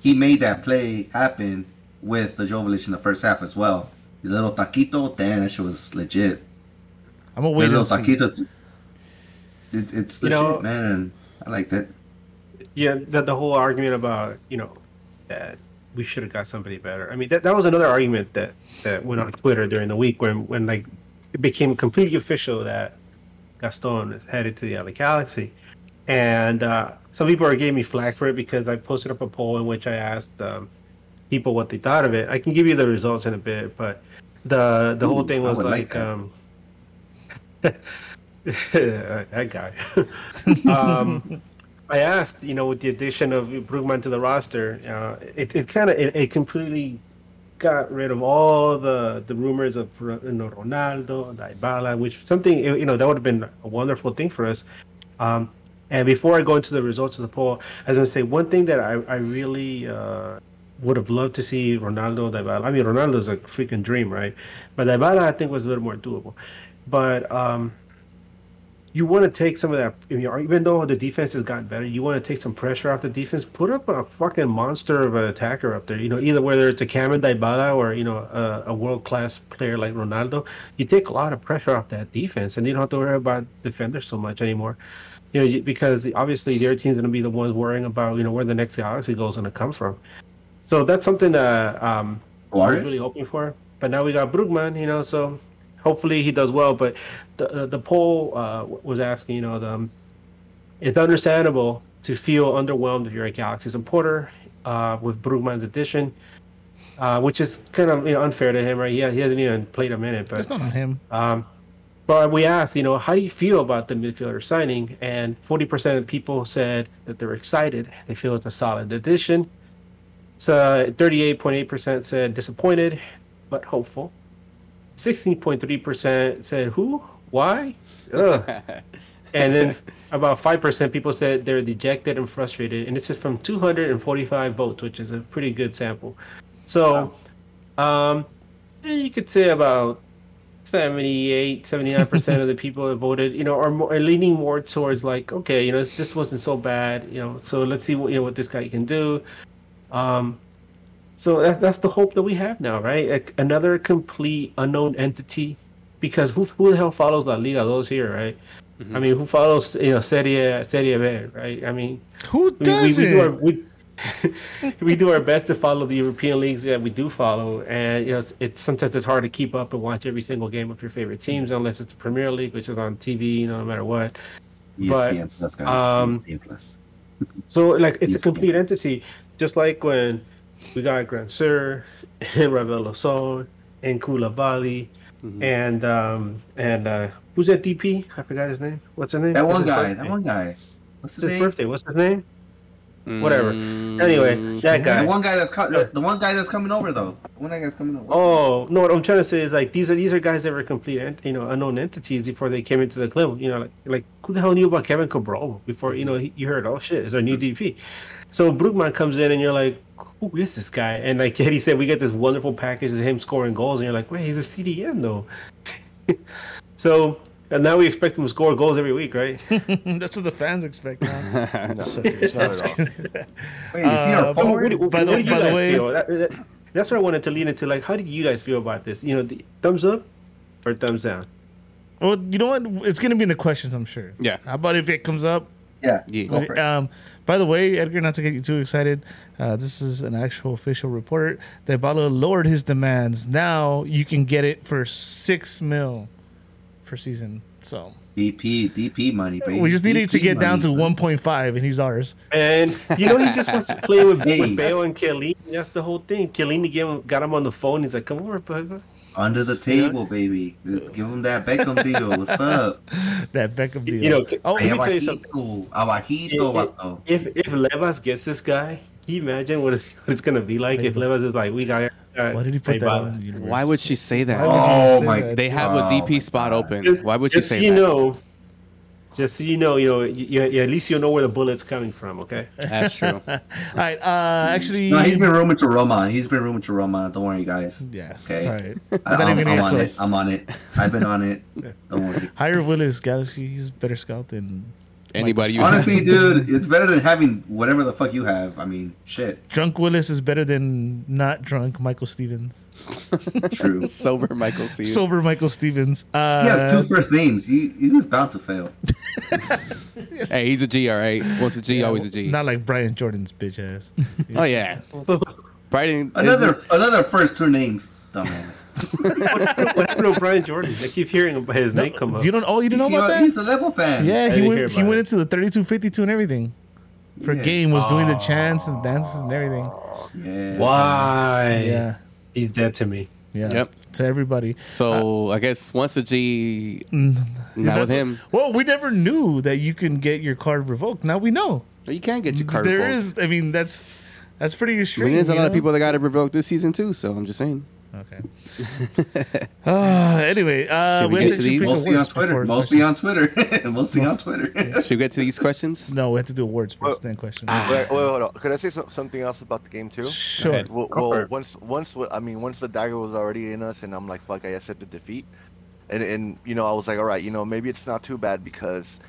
he made that play happen with the Joveljić in the first half as well. The little taquito, damn, that shit was legit. I'm going to wait and see. It's legit, man. I like that. Yeah, the whole argument about, that we should have got somebody better. I mean, that was another argument that went on Twitter during the week when it became completely official that Gaston is headed to the LA Galaxy. And some people gave me flack for it because I posted up a poll in which I asked people what they thought of it. I can give you the results in a bit, but the whole thing was that guy. I asked, with the addition of Brugman to the roster, it completely got rid of all the rumors of Ronaldo, Dybala, which something that would have been a wonderful thing for us. And before I go into the results of the poll, I was going to say one thing that I really would have loved to see Ronaldo, Dybala. I mean, Ronaldo's a freaking dream, right? But Dybala, I think, was a little more doable. But you want to take some of that, even though the defense has gotten better, you want to take some pressure off the defense, put up a fucking monster of an attacker up there. Either whether it's a CAM and Dybala or, a world-class player like Ronaldo, you take a lot of pressure off that defense, and you don't have to worry about defenders so much anymore. Because obviously their team's going to be the ones worrying about, where the next Galaxy goal is going to come from. So that's something that I was really hoping for. But now we got Brugman, so hopefully he does well. But the poll was asking, it's understandable to feel underwhelmed if you're a Galaxy supporter with Brugman's addition, which is kind of unfair to him, right? Yeah, he hasn't even played a minute. But it's not on him. But we asked, you know, how do you feel about the midfielder signing? And 40% of people said that they're excited. They feel it's a solid addition. So 38.8% said disappointed, but hopeful. 16.3% said who? Why? Ugh. And then about 5% people said they're dejected and frustrated. And this is from 245 votes, which is a pretty good sample. So you could say about 78, 79% of the people that voted, you know, are leaning more towards like, okay, you know, this wasn't so bad, you know, so let's see what this guy can do. So that's the hope that we have now, right? Like another complete unknown entity, because who the hell follows La Liga? Those here, right? Mm-hmm. I mean, who follows, you know, Serie B, right? I mean, who does we do our best to follow the European leagues that we do follow, and you know, it's sometimes it's hard to keep up and watch every single game of your favorite teams, unless it's the Premier League, which is on TV, you know, no matter what. ESPN Plus, guys. ESPN Plus. So, like, it's ESPN. A complete entity, just like when we got Grandsir and Raveloson and Koulibaly, mm-hmm. and who's that DP? I forgot his name. What's his name? That one guy. What's his name? His birthday. What's his name? Whatever. Anyway, that guy. The one guy that's coming over though. The one guy that's coming over. No, what I'm trying to say is like these are guys that were complete, you know, unknown entities before they came into the club. You know, like who the hell knew about Kevin Cabral before? You know, you heard, oh shit, is our new DP. So Brugman comes in and you're like, who is this guy? And like Eddie said, we get this wonderful package of him scoring goals, and you're like, wait, he's a CDM though. So. And now we expect them to score goals every week, right? That's what the fans expect now. No, it's not at all. Wait, is he our forward? By the way, that's what I wanted to lean into. Like, how do you guys feel about this? You know, thumbs up or thumbs down? Well, you know what? It's going to be in the questions, I'm sure. Yeah. How about if it comes up? Yeah. Go for it. By the way, Edgar, not to get you too excited, this is an actual official report. Dybala lowered his demands. Now you can get it for $6 million. Per season, so DP money, baby. We just needed to get down to 1.5, and he's ours. And you know, he just wants to play with Bale and Chiellini. That's the whole thing. Chiellini got him on the phone. He's like, "Come over, brother." Under the table, baby. Just give him that Beckham deal. What's up? That Beckham deal. You know, let me tell you something. If Levas gets this guy, can you imagine what it's gonna be like? Maybe. If Levas is like, we got. Why did he put that in? Why would she say that? Oh my God. They have a DP spot open. Why would she say that? Just so you know, at least you'll know where the bullet's coming from, okay? That's true. All right, actually... No, he's been rooming to Roma. Don't worry, guys. Yeah, okay. It's all right. I'm on it. I've been on it. Don't worry. Hire Willis, Galaxy. He's a better scout than... anybody. Honestly, dude, it's better than having whatever the fuck you have. I mean, shit. Drunk Willis is better than not drunk Michael Stevens. True. Sober Michael Stevens. He has two first names. He was bound to fail. Hey, he's a G, all right? What's a G? Yeah, always a G. Not like Brian Jordan's bitch ass. Oh, yeah. Brian. Another first two names. Dumbass. What happened to Brian Jordan? I keep hearing about his name come up. You don't know about that? He's a level fan. Yeah, he went into the 32-52 and everything. Doing the chants and dances and everything. Yeah. Why? Yeah. He's dead to me. Yeah. Yep. To everybody. So I guess once a G, not with him. Well, we never knew that you can get your card revoked. Now we know. You can get your card revoked. There is. I mean, that's pretty extreme. I mean, there's a lot of people that got it revoked this season too. So I'm just saying. Okay. Anyway, we have to do Mostly on Twitter. Should we get to these questions? No, we have to do awards first, then questions. Wait, hold on. Could I say something else about the game too? Sure. Well, once the dagger was already in us, and I'm like, fuck, I accepted defeat, and you know, I was like, all right, you know, maybe it's not too bad because,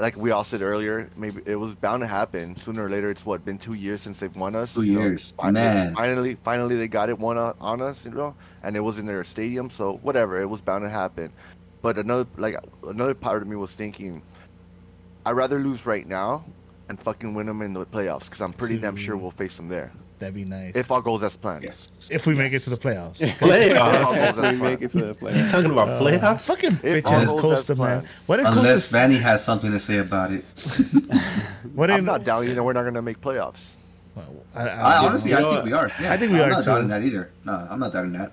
like we all said earlier, maybe it was bound to happen sooner or later. It's been 2 years since they've won us. 2 years, man. Finally, they got it won on us, you know. And it was in their stadium, so whatever, it was bound to happen. But another part of me was thinking, I'd rather lose right now and fucking win them in the playoffs because I'm pretty damn sure we'll face them there. That'd be nice. If all goes as planned. Yes. If we make it to the playoffs. If we make it to the playoffs. You talking about playoffs? Fucking bitch ass Costa, man. Unless Vanney has something to say about it. I'm not doubting that we're not going to make playoffs. Well, I honestly, I think we are. Yeah. I think we are not doubting that either. No, I'm not doubting that.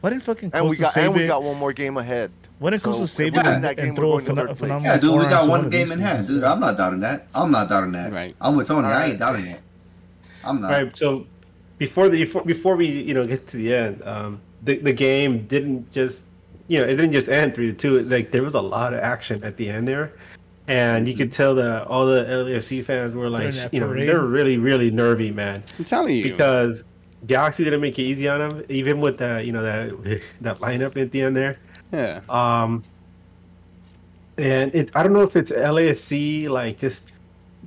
Why didn't fucking Costa save it? And we got one more game ahead. Why didn't Costa save it and throw a phenomenal? Yeah, dude, we got one game in hand, dude. I'm not doubting that. Right. I'm with Tony. I ain't doubting that. I'm not. All right. So before we get to the end, the game didn't just it didn't just end 3-2. Like there was a lot of action at the end there. And you could tell that all the LAFC fans were like, they're really, really nervy, man. I'm telling you. Because Galaxy didn't make it easy on them, even with that, that lineup at the end there. Yeah. And I don't know if it's LAFC, like, just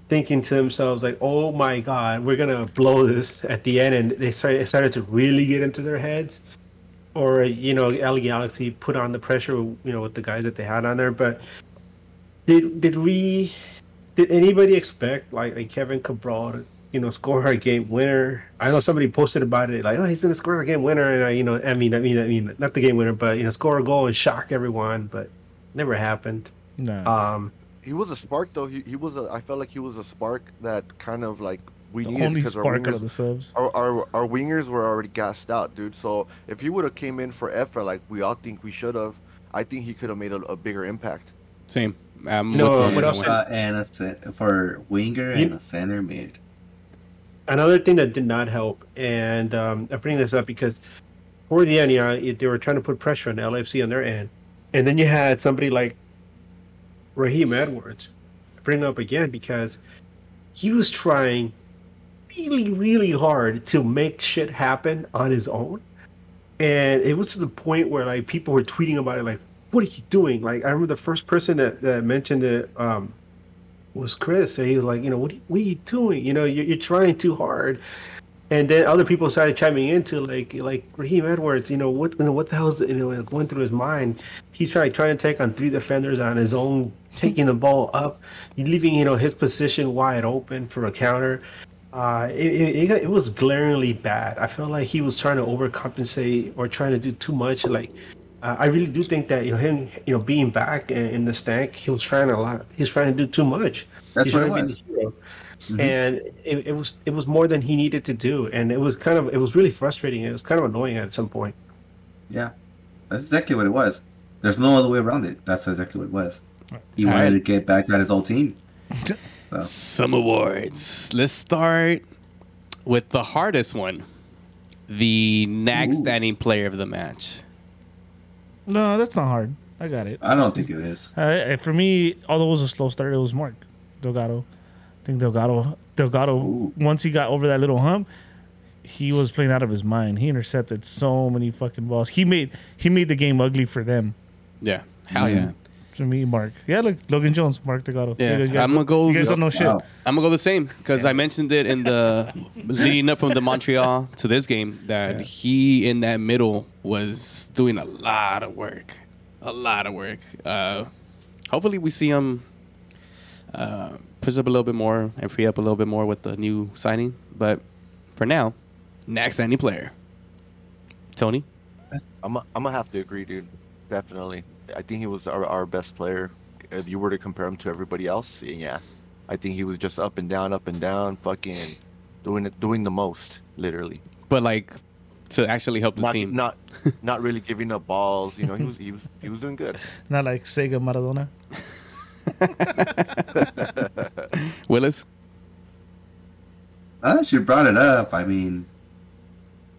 thinking to themselves, like, oh, my God, we're going to blow this at the end. And they started to really get into their heads. Or, LA Galaxy put on the pressure, with the guys that they had on there. But... Did anybody expect like Kevin Cabral to score a game winner? I know somebody posted about it like, oh, he's gonna score a game winner, and I mean not the game winner, but score a goal and shock everyone, but never happened. No. He was a spark though. I felt like he was a spark that kind of like we needed. Only spark of the subs. Our wingers were already gassed out, dude. So if he would have came in for Efra, like we all think we should have, I think he could have made a bigger impact. Same. For winger and a center mid. Another thing that did not help, and I bring this up because toward the end, they were trying to put pressure on the LAFC on their end, and then you had somebody like Raheem Edwards. I bring up again because he was trying really, really hard to make shit happen on his own, and it was to the point where like people were tweeting about it, like, what are you doing? Like, I remember the first person that mentioned it was Chris. And he was like, what are you doing? You're trying too hard. And then other people started chiming into like Raheem Edwards, what the hell's going through his mind? He's trying to take on three defenders on his own, taking the ball up, leaving, his position wide open for a counter. It was glaringly bad. I felt like he was trying to overcompensate or trying to do too much. Like, I really do think that him, being back in the stank, he was trying a lot. He's trying to do too much. That's what it was. Mm-hmm. And it was more than he needed to do, and it was really frustrating. It was kind of annoying at some point. Yeah, that's exactly what it was. There's no other way around it. That's exactly what it was. He wanted to get back at his old team. So. Some awards. Let's start with the hardest one, the next standing player of the match. No, that's not hard. I got it. I don't think it is. For me, although it was a slow start, it was Mark Delgado. I think Delgado, once he got over that little hump, he was playing out of his mind. He intercepted so many fucking balls. He made the game ugly for them. Yeah. Hell yeah. For me, Mark. Yeah, look, Logan Jones, Mark Delgado. Yeah. I'm going to go. You guys don't know shit. I'm going to go the same because I mentioned it in the leading up from the Montreal to this game that he in that middle was doing a lot of work. Hopefully we see him push up a little bit more and free up a little bit more with the new signing. But for now, next signing player. Tony? I'm going to have to agree, dude. Definitely. I think he was our best player. If you were to compare him to everybody else, yeah, I think he was just up and down, fucking doing the most, literally. But like to actually help the team, not really giving up balls. He was doing good. Not like Sega Maradona. Willis, now that you brought it up, I mean,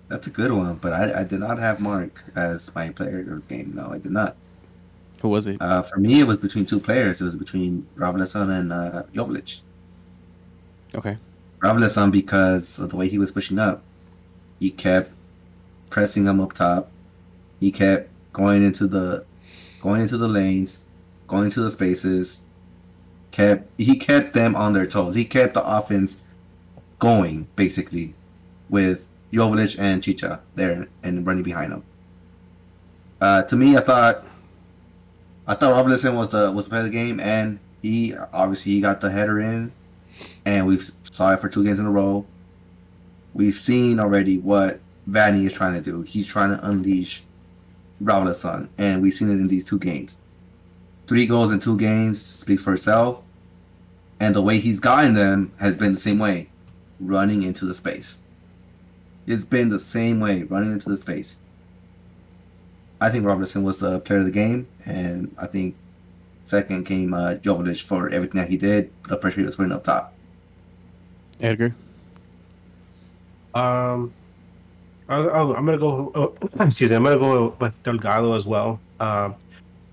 that's a good one. But I did not have Mark as my player of the game. No, I did not. Who was it? For me, it was between two players. It was between Raveloson and Joveljić. Okay. Raveloson, because of the way he was pushing up, he kept pressing him up top. He kept going into the lanes, going into the spaces. He kept them on their toes. He kept the offense going, basically, with Joveljić and Chicha there and running behind him. To me, I thought Robinson was the player of the game, and he got the header in, and we've saw it for two games in a row. We've seen already what Vanney is trying to do. He's trying to unleash Robinson, and we've seen it in these two games. 3 goals in 2 games speaks for itself, and the way he's gotten them has been the same way, running into the space. It's been the same way, running into the space. I think Robertson was the player of the game, and I think second came Joveljić for everything that he did, the pressure he was putting up top. Edgar? I'm going to go... I'm going to go with Delgado as well,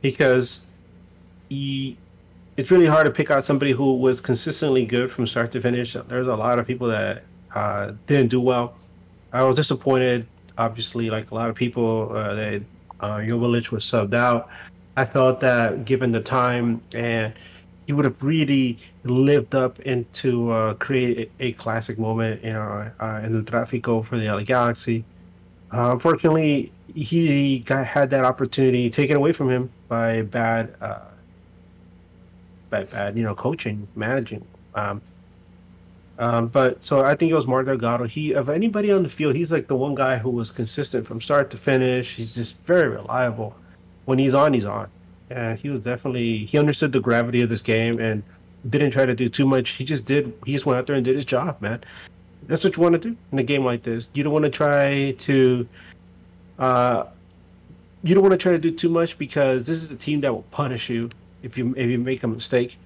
because it's really hard to pick out somebody who was consistently good from start to finish. There's a lot of people that didn't do well. I was disappointed, obviously, like a lot of people, that Joveljić was subbed out. I felt that given the time, and he would have really lived up into create a classic moment in El Tráfico for the LA Galaxy. Unfortunately, he had that opportunity taken away from him by bad, coaching, managing. But so I think it was Mark Delgado. He, of anybody on the field, he's like the one guy who was consistent from start to finish. He's just very reliable. When he's on, he's on. And he was definitely, he understood the gravity of this game and didn't try to do too much. He just went out there and did his job, man. That's what you want to do in a game like this. You don't want to try to, do too much, because this is a team that will punish you if you make a mistake.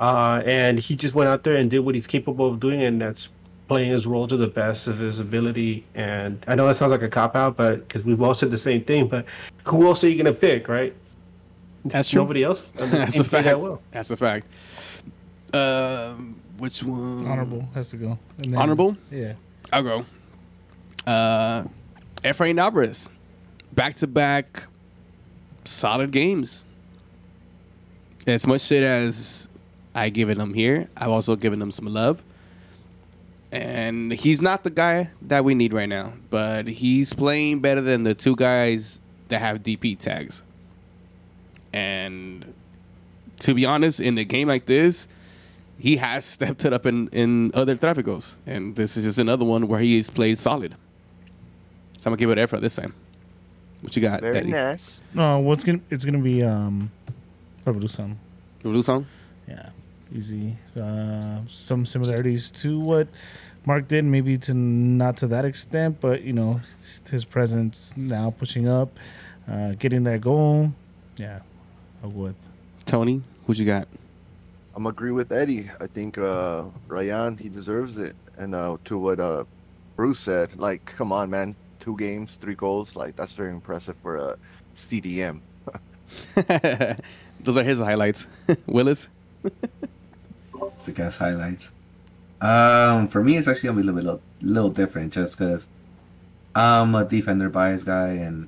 And he just went out there and did what he's capable of doing, and that's playing his role to the best of his ability. And I know that sounds like a cop-out, but because we've all said the same thing, but who else are you going to pick, right? That's true. Nobody else? That's a fact. That's a fact. Which one? Honorable has to go. And then, honorable? Yeah. I'll go. Efraín Álvarez. Back-to-back solid games. As much shit as I've given him here, I've also given him some love. And he's not the guy that we need right now, but he's playing better than the two guys that have DP tags. And to be honest, in a game like this, he has stepped it up in other Tráficos. And this is just another one where he's played solid. So I'm going to give it Efra this time. What you got, Daddy? Very nice. It's going to be Raveloson. Raveloson? Yeah, easy. Some similarities to what Mark did, maybe not to that extent, but his presence now, pushing up, getting that goal. Yeah, I'll go with Tony. Who'd you got? I'm agree with Eddie. I think Rayan, he deserves it. And to what Bruce said, like, come on, man, 2 games, 3 goals, like that's very impressive for a CDM. Those are his highlights. Willis. Sick ass highlights. For me, it's actually gonna be a little different, just because I'm a defender bias guy, and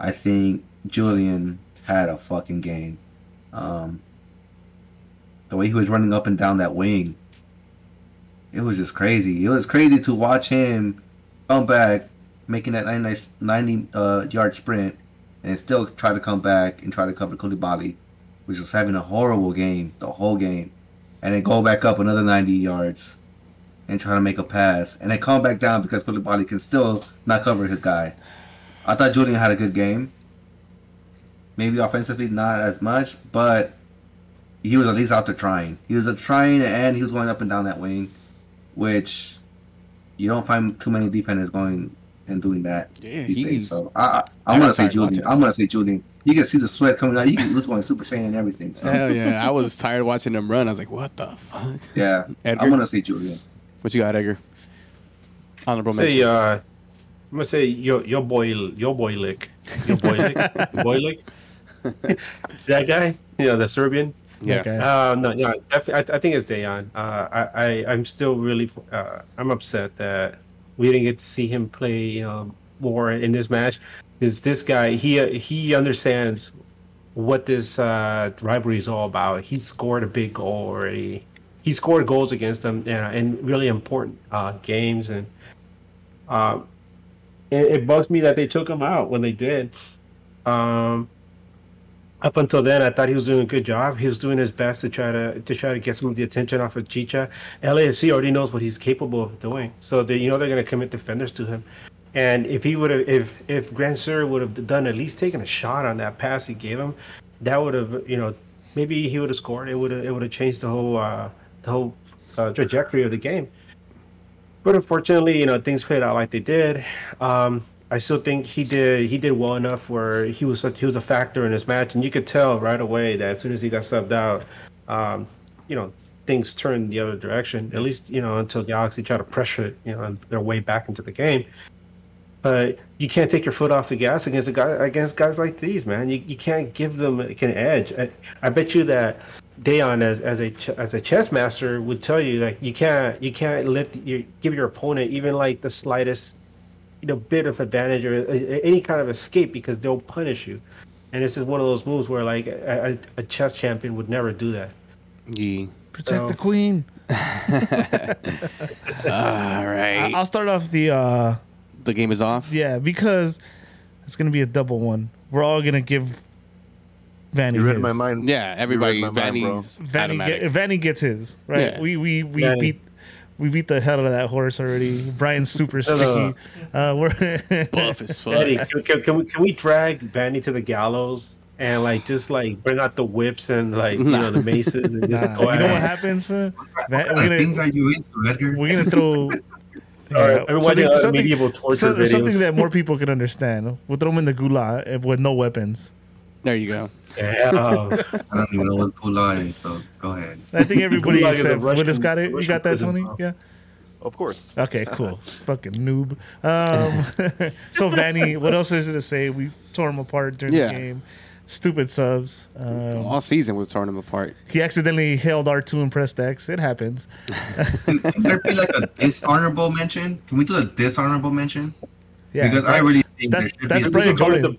I think Julian had a fucking game. The way he was running up and down that wing, it was just crazy. It was crazy to watch him come back, making that 90-yard sprint, and still try to come back and try to cover Koulibaly, which was having a horrible game the whole game, and then go back up another 90 yards and try to make a pass, and then come back down because Koulibaly can still not cover his guy. I thought Julian had a good game. Maybe offensively not as much, but he was at least out there trying. He was trying, and he was going up and down that wing, which you don't find too many defenders going and doing that. Yeah, so. I'm gonna say Julian. You can see the sweat coming out. You can look on Super Saiyan and everything. So. Hell yeah! I was tired watching him run. I was like, what the fuck? Yeah, Edgar? I'm gonna say Julian. What you got, Edgar? Honorable mention. I'm gonna say your boy Lick. That guy, the Serbian. Yeah. Okay. I think it's Dejan. I'm still really I'm upset that we didn't get to see him play more in this match. Is this guy? He understands what this rivalry is all about. He scored a big goal already. He scored goals against them in really important games, and it bugs me that they took him out when they did. Up until then, I thought he was doing a good job. He was doing his best to try to get some of the attention off of Chicha. LAFC already knows what he's capable of doing, so they're going to commit defenders to him. And if he would have, if Grandsir would have done at least taken a shot on that pass he gave him, that would have, maybe he would have scored. It would have changed the whole trajectory of the game. But unfortunately, things played out like they did. I still think he did well enough where he was a factor in this match, and you could tell right away that as soon as he got subbed out, things turned the other direction. At least until Galaxy tried to pressure it, their way back into the game. But you can't take your foot off the gas against guys like these, man. You can't give them an edge. I bet you that Dejan, as a chess master, would tell you that you can't give your opponent even like the slightest bit of advantage or any kind of escape, because they'll punish you. And this is one of those moves where like a chess champion would never do that. Yeah. Protect the queen. All right. I'll start off the game is off. Yeah, because it's gonna be a double one. We're all gonna give Vanney. You read my mind. Yeah, everybody. Vanney gets his right. Yeah. We beat the hell out of that horse already. Brian's super sticky. We're buff as fuck. Vanney, can we drag Vanney to the gallows? And bring out the whips and the maces and just go. You know what happens, man? We're gonna throw. Something that more people can understand. We'll throw them in the gulag with no weapons. There you go. Yeah. I don't even know what gulag is, so go ahead. I think everybody except Willis got it. You got that, Tony? Now. Yeah. Of course. Okay, cool. Fucking noob. So Vanney, what else is there to say? We tore him apart during the game. Stupid subs. All season we've torn him apart. He accidentally held R2 and pressed X. It happens. Can there be a dishonorable mention? Can we do a dishonorable mention? Yeah. Because I really think that's Brian Jordan.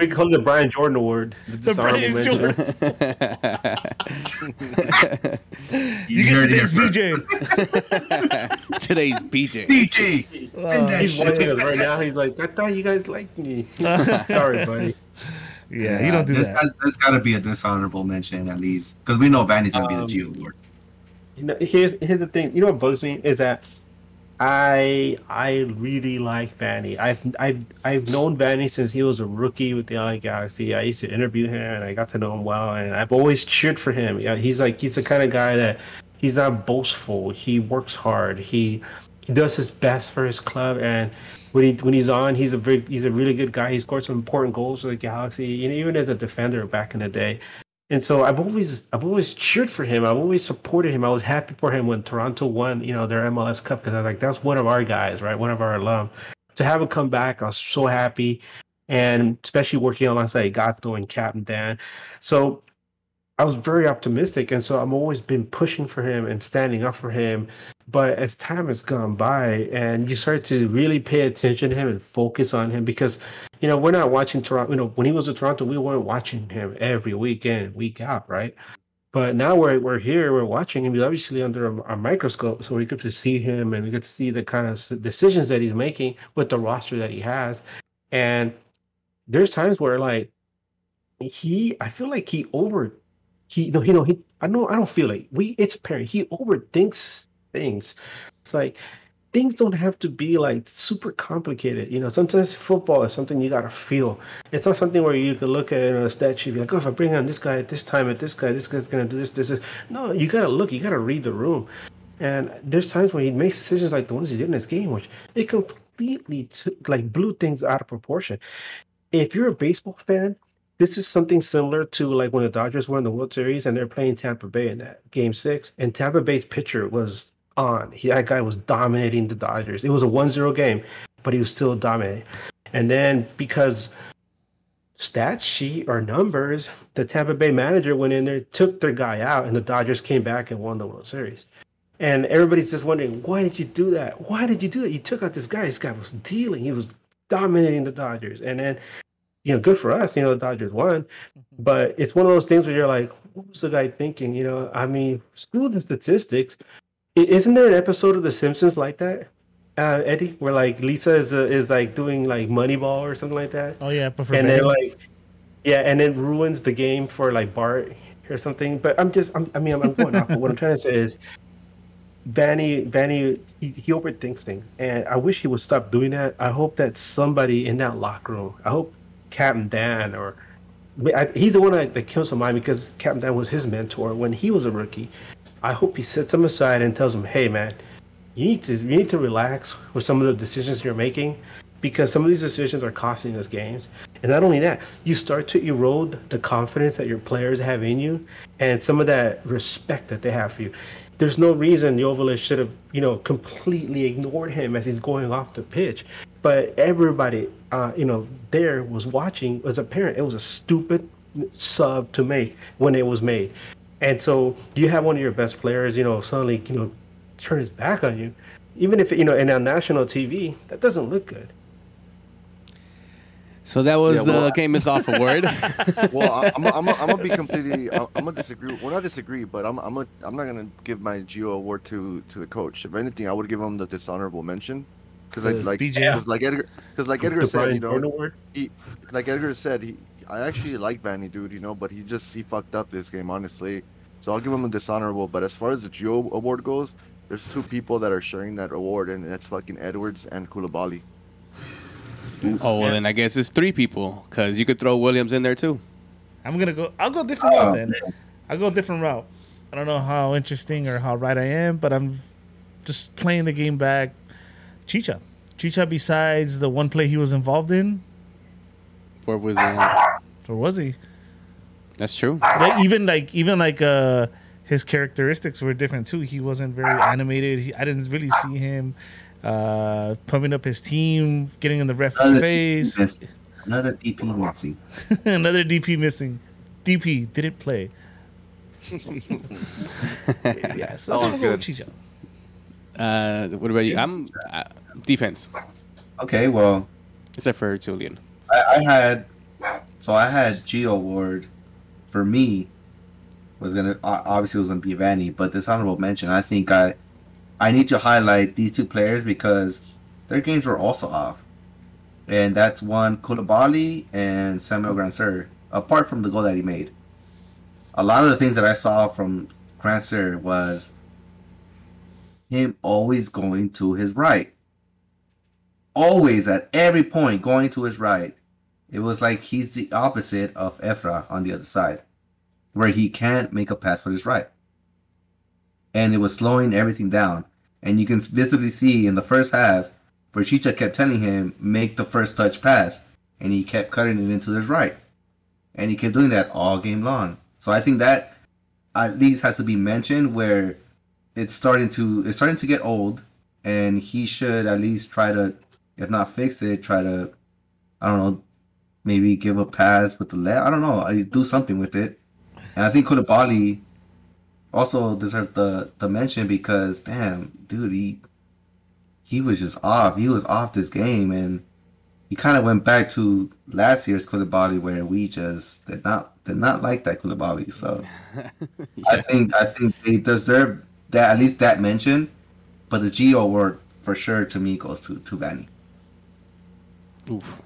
We call it the Brian Jordan Award. The Brian mention. Jordan. You get today's BJ. Today's BJ. BJ. He's watching us right now. He's like, I thought you guys liked me. Sorry, buddy. Yeah, you don't do that. There's got to be a dishonorable mention at least, because we know Vanny's gonna be the G Award. Here's the thing. You know what bugs me is that I really like Vanney. I've known Vanney since he was a rookie with the LA Galaxy. I used to interview him and I got to know him well, and I've always cheered for him. Yeah, he's the kind of guy that he's not boastful. He works hard. He does his best for his club, and when he's on, he's a really good guy. He scored some important goals for the Galaxy, even as a defender back in the day. And so I've always cheered for him. I've always supported him. I was happy for him when Toronto won, their MLS Cup, because I was like, that's one of our guys, right? One of our alum. To have him come back, I was so happy, and especially working alongside Gato and Captain Dan. So I was very optimistic, and so I've always been pushing for him and standing up for him. But as time has gone by, and you start to really pay attention to him and focus on him, because we're not watching Toronto. When he was in Toronto, we weren't watching him every weekend, week out, right? But now we're here, we're watching him. He's obviously under a microscope, so we get to see him, and we get to see the kind of decisions that he's making with the roster that he has. And there's times where I feel like he over. I don't feel like it's apparent he overthinks things. It's like things don't have to be super complicated. Sometimes football is something you gotta feel. It's not something where you can look at a stat sheet and be like, oh, if I bring on this guy at this time, at this guy, this guy's gonna do this, this, this. No, you gotta look. You gotta read the room. And there's times when he makes decisions like the ones he did in this game, which they completely blew things out of proportion. If you're a baseball fan. This is something similar to when the Dodgers won the World Series and they're playing Tampa Bay in that Game 6. And Tampa Bay's pitcher was on. That guy was dominating the Dodgers. It was a 1-0 game, but he was still dominating. And then because stat sheet or numbers, the Tampa Bay manager went in there, took their guy out, and the Dodgers came back and won the World Series. And everybody's just wondering, why did you do that? Why did you do that? You took out this guy. This guy was dealing. He was dominating the Dodgers. And then... good for us, the Dodgers won. But it's one of those things where you're like, what was the guy thinking? Screw the statistics. Isn't there an episode of The Simpsons like that, Eddie, where Lisa is doing Moneyball or something like that? Oh, yeah. And then ruins the game for Bart or something. But I'm going off. But what I'm trying to say is Vanney, he overthinks things. And I wish he would stop doing that. I hope that somebody in that locker room, I hope Captain Dan, he's the one that comes to mind, because Captain Dan was his mentor when he was a rookie. I hope he sets him aside and tells him, hey man, you need to relax with some of the decisions you're making, because some of these decisions are costing us games. And not only that, you start to erode the confidence that your players have in you and some of that respect that they have for you. There's no reason Joveljić should have, completely ignored him as he's going off the pitch. But everybody, there was watching. It was apparent it was a stupid sub to make when it was made. And so you have one of your best players, suddenly, turn his back on you. Even if, and on national TV, that doesn't look good. So that was the game is off a word. Well, I'm gonna be completely. I'm gonna disagree. Well, not disagree, but I'm not gonna give my Gio award to the coach. If anything, I would give him the dishonorable mention, because like Edgar said, I actually like Vanney, dude. But he fucked up this game, honestly. So I'll give him a dishonorable. But as far as the Gio award goes, there's two people that are sharing that award, and that's fucking Edwards and Koulibaly. Oh, well, then I guess it's three people, because you could throw Williams in there too. I'll go a different route then. I'll go a different route. I don't know how interesting or how right I am, but I'm just playing the game back. Chicha, besides the one play he was involved in. Where was he? That's true. Like, even his characteristics were different too. He wasn't very animated. I didn't really see him. Pumping up his team, getting in the ref's face. Another DP missing. Another DP missing. DP didn't play. Yes, that was good. What about you? I'm defense. Okay, well, except for Julian, I had Gio Ward. For me, was gonna be Vanney, but this honorable mention, I think I need to highlight these two players because their games were also off. And that's one, Koulibaly and Samuel Grandsir, apart from the goal that he made. A lot of the things that I saw from Grandsir was him always going to his right. Always, at every point, going to his right. It was like he's the opposite of Efra on the other side, where he can't make a pass with his right. And it was slowing everything down. And you can visibly see in the first half where Chicha kept telling him, make the first touch pass. And he kept cutting it into his right. And he kept doing that all game long. So I think that at least has to be mentioned, where it's starting to get old. And he should at least try to, if not fix it, maybe give a pass with the left. I don't know. Do something with it. And I think Koulibaly also deserves the mention because, damn, dude, he was just off. He was off this game, and he kind of went back to last year's Koulibaly, where we just did not like that Koulibaly. So yeah. I think they deserve that, at least that mention, but the Gio award for sure to me goes to Vanney. Oof.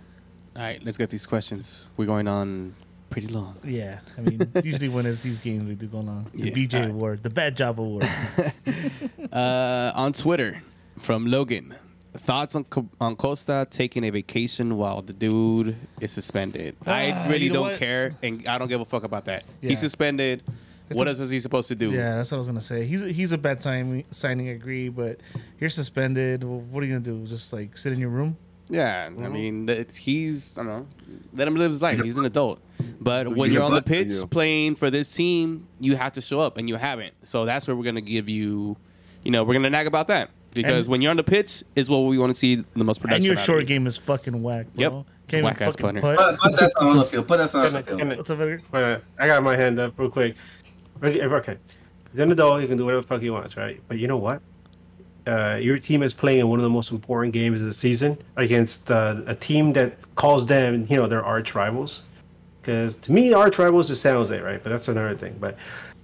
All right, let's get these questions. We're going on pretty long. Yeah, I mean, usually when it's these games, we do go on the BJ right. Award, the bad job award. On Twitter, from Logan, thoughts on Costa taking a vacation while the dude is suspended. I really don't care, and I don't give a fuck about that. Yeah. He's suspended. What else is he supposed to do? Yeah, that's what I was gonna say. He's a bad time signing, agree, but you're suspended. Well, what are you gonna do? Just like sit in your room? Yeah, I mean, I don't know, let him live his life. He's an adult. But when you're on the pitch playing for this team, you have to show up, and you haven't. So that's where we're going to give you, we're going to nag about that. Because when you're on the pitch is what we want to see the most production. And your short game is fucking whack, bro. Yep. Whack-ass punter. Put that on the field. What's up, Edgar? I got my hand up real quick. Okay. As an adult, you can do whatever the fuck you want, right? But you know what? Your team is playing in one of the most important games of the season against a team that calls them, their arch rivals. Because to me, arch rivals is San Jose, right? But that's another thing. But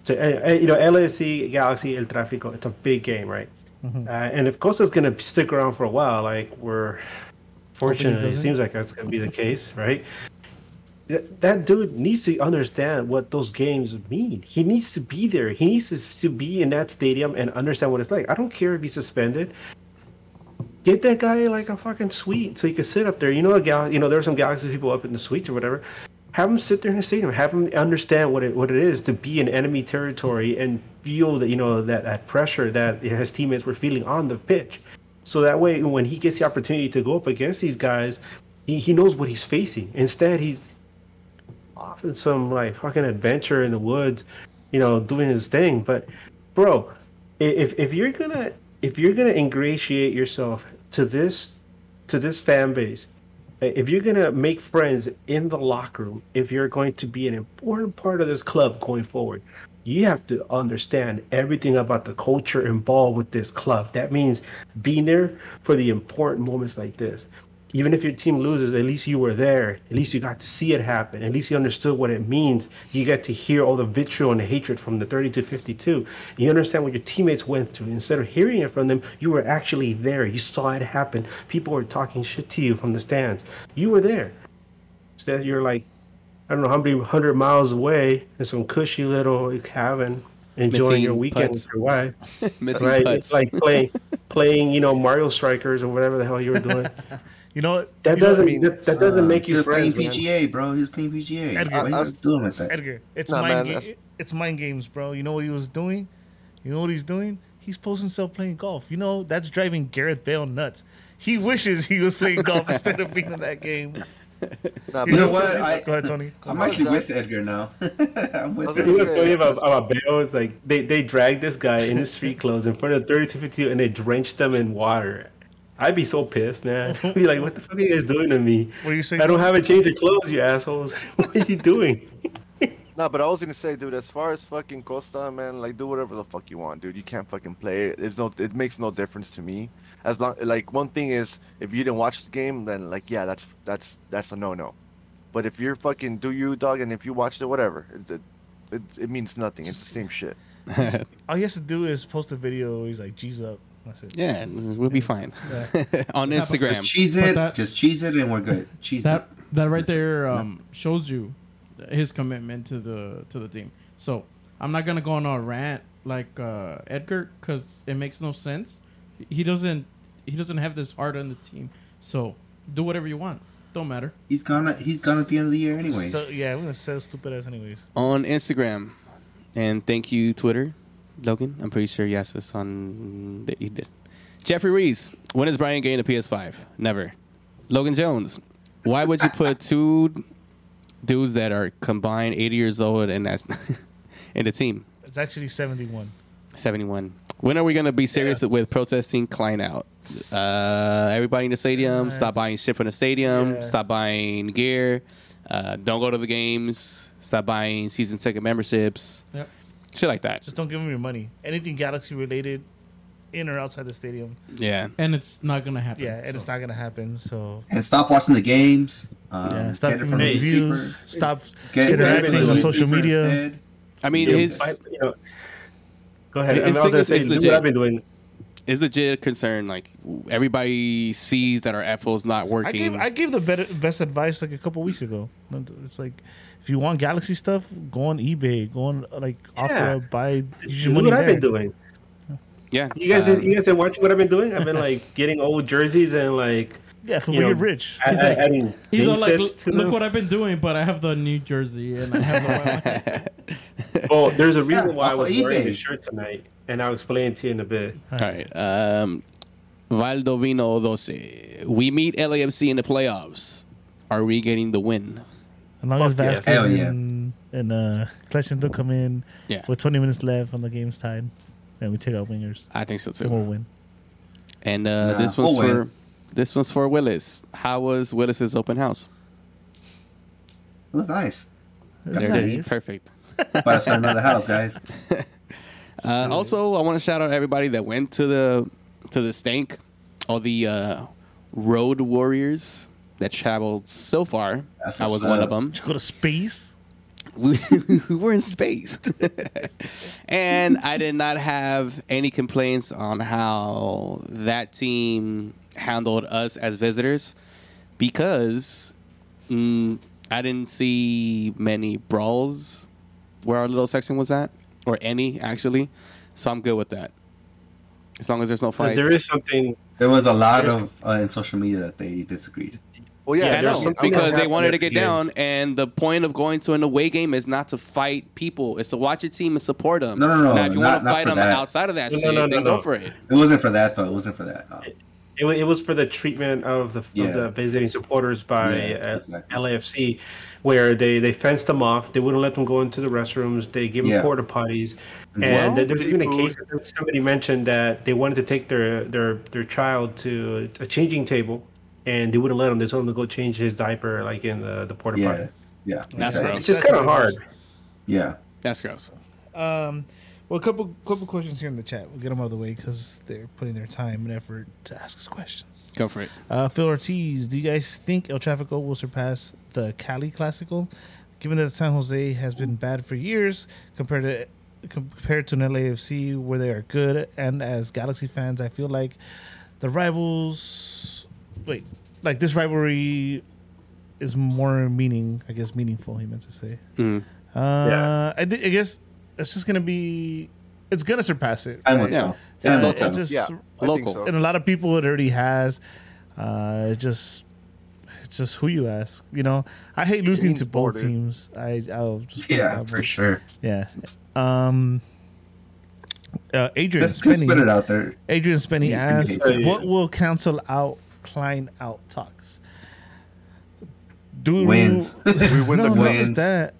to, LAFC, Galaxy, El Tráfico, it's a big game, right? Mm-hmm. And if Costa's going to stick around for a while, like we're fortunate, it seems like that's going to be the case, right? That dude needs to understand what those games mean. He needs to be there. He needs to be in that stadium and understand what it's like. I don't care if he's suspended. Get that guy like a fucking suite so he can sit up there. There are some Galaxy people up in the suites or whatever. Have him sit there in the stadium. Have him understand what it is to be in enemy territory and feel that that pressure that his teammates were feeling on the pitch. So that way, when he gets the opportunity to go up against these guys, he knows what he's facing. Instead, he's off in some like fucking adventure in the woods, you know, doing his thing. But, bro, if you're gonna ingratiate yourself to this fan base, if you're gonna make friends in the locker room, if you're going to be an important part of this club going forward, you have to understand everything about the culture involved with this club. That means being there for the important moments like this. Even if your team loses, at least you were there. At least you got to see it happen. At least you understood what it means. You got to hear all the vitriol and the hatred from the 30 to 52. You understand what your teammates went through. Instead of hearing it from them, you were actually there. You saw it happen. People were talking shit to you from the stands. You were there. Instead, you're like, I don't know how many 100 miles away in some cushy little cabin, enjoying missing your weekend putts with your wife. Missing right? Putts. It's like playing, you know, Mario Strikers or whatever the hell you were doing. You know that doesn't make you friends. He was playing PGA, bro. He was playing PGA. Edgar, why are you doing like that? Edgar, it's mind games, bro. You know what he was doing? You know what he's doing? He's posting himself playing golf. You know that's driving Gareth Bale nuts. He wishes he was playing golf instead of being in that game. You know what? Go ahead, Tony. I'm actually with Edgar now. I'm with Edgar. You know what about Bale? It's like they dragged this guy in his street clothes in front of 3252 and they drenched them in water. I'd be so pissed, man. I'd be like, what the fuck are you guys doing to me? What are you saying? I don't have a change of clothes, you assholes. What is he doing? No, but I was going to say, dude, as far as fucking Costa, man, like, do whatever the fuck you want, dude. You can't fucking play. It makes no difference to me. As long, like, one thing is, if you didn't watch the game, then, like, yeah, that's a no-no. But if you're fucking do you, dog, and if you watched it, whatever. It means nothing. It's the same shit. All he has to do is post a video where he's like, G's up. Yeah, we'll be fine. On Instagram. Just cheese it and we're good. Cheese that, it. That right there shows you his commitment to the team. So I'm not going to go on a rant like Edgar because it makes no sense. He doesn't have this heart on the team. So do whatever you want. Don't matter. He's gone at the end of the year anyways. So, yeah, we're going to sell stupid ass anyways. On Instagram. And thank you, Twitter. Logan, I'm pretty sure he asked us on that he did. Jeffrey Reese, when is Brian getting a PS5? Never. Logan Jones, why would you put two dudes that are combined 80 years old and that's in the team? It's actually 71. 71. When are we going to be serious with protesting Klein out? Everybody in the stadium, stop buying shit from the stadium, stop buying gear, don't go to the games, stop buying season ticket memberships. Yep. Shit like that. Just don't give them your money. Anything Galaxy related, in or outside the stadium. Yeah. And it's not gonna happen. Yeah, and so. It's not gonna happen. So. And stop watching the games. Stop getting from reviews. Stop interacting on social media. Instead. I mean, go ahead. It's legit concern. Like everybody sees that our efforts not working. I gave the best advice like a couple weeks ago. It's like. If you want Galaxy stuff, go on eBay, go on like Opera, buy. Your money what I've been doing. Yeah, you guys been watching what I've been doing. I've been like getting old jerseys and like for when you're rich. Look what I've been doing, but I have the new jersey and I have the white one. Well, there's a reason why I was wearing the shirt tonight, and I'll explain to you in a bit. All right, Valdovino 12. We meet LAFC in the playoffs. Are we getting the win? As long as Vázquez and Kleshendl come in with 20 minutes left on the game's time, and we take out wingers. I think so too. We'll win. And this one's for Willis. How was Willis's open house? It was nice. It is perfect. Buy us another house, guys. Also, I want to shout out everybody that went to the Stank, all the road warriors that traveled so far. I was one of them. Did you go to space? We were in space. And I did not have any complaints on how that team handled us as visitors because I didn't see many brawls where our little section was at, or any, actually. So I'm good with that. As long as there's no fights. There is something. There was a lot of in social media that they disagreed. Well, yeah, I know, because they wanted to get down, and the point of going to an away game is not to fight people. It's to watch your team and support them. No, Now, if you want to fight them outside of that, then go for it. It wasn't for that, though. It wasn't for that. No. It was for the treatment of the visiting supporters by exactly. LAFC, where they fenced them off. They wouldn't let them go into the restrooms. They gave them porta potties. And there's even a case that somebody mentioned that they wanted to take their child to a changing table, and they wouldn't let him. They told him to go change his diaper, like in the porta potty. Yeah, that's gross. It's just kind of hard. Yeah, that's gross. Well, a couple questions here in the chat. We'll get them out of the way because they're putting their time and effort to ask us questions. Go for it. Phil Ortiz, do you guys think El Tráfico will surpass the Cali Classical, given that San Jose has been bad for years compared to an LAFC where they are good? And as Galaxy fans, I feel like this rivalry is more meaningful, he meant to say. Mm. I guess it's just going to be... It's going to surpass it. Right? It's just local. So. And a lot of people it already has. It's just who you ask. You know, I hate losing to both teams. I'll just... Yeah, for sure. Yeah. Adrian Spenny. Put it out there. Adrian Spenny asks, what will cancel out Klein out talks? Wins. We win the wins. That.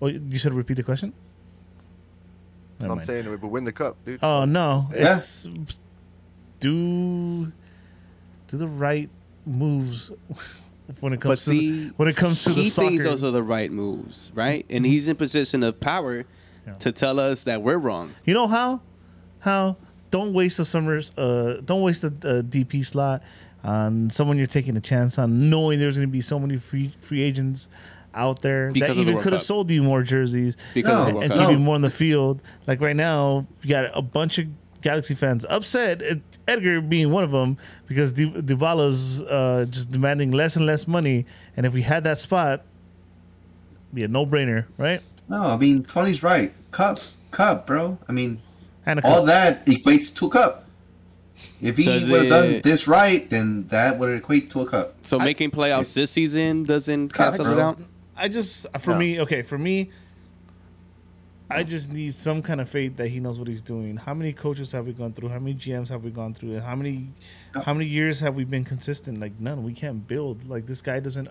Well, you should repeat the question. I'm saying we would win the cup, dude. Oh no! Yeah. It's do the right moves when it comes to the soccer. He thinks those are the right moves, right? And he's in position of power to tell us that we're wrong. You know how? Don't waste the summers. Don't waste the DP slot on someone you're taking a chance on, knowing there's going to be so many free agents out there because that even could have sold you more jerseys and give you more on the field. Like right now, you got a bunch of Galaxy fans upset, Edgar being one of them, because Dybala's just demanding less and less money. And if we had that spot, it'd be a no-brainer, right? No, I mean, Tony's right. Cup, bro. I mean, all that equates to a cup. If he would have done this right, then that would equate to a cup. So making playoffs this season doesn't cancel it out? I just need some kind of faith that he knows what he's doing. How many coaches have we gone through? How many GMs have we gone through? And how many years have we been consistent? Like, none. We can't build. Like, this guy doesn't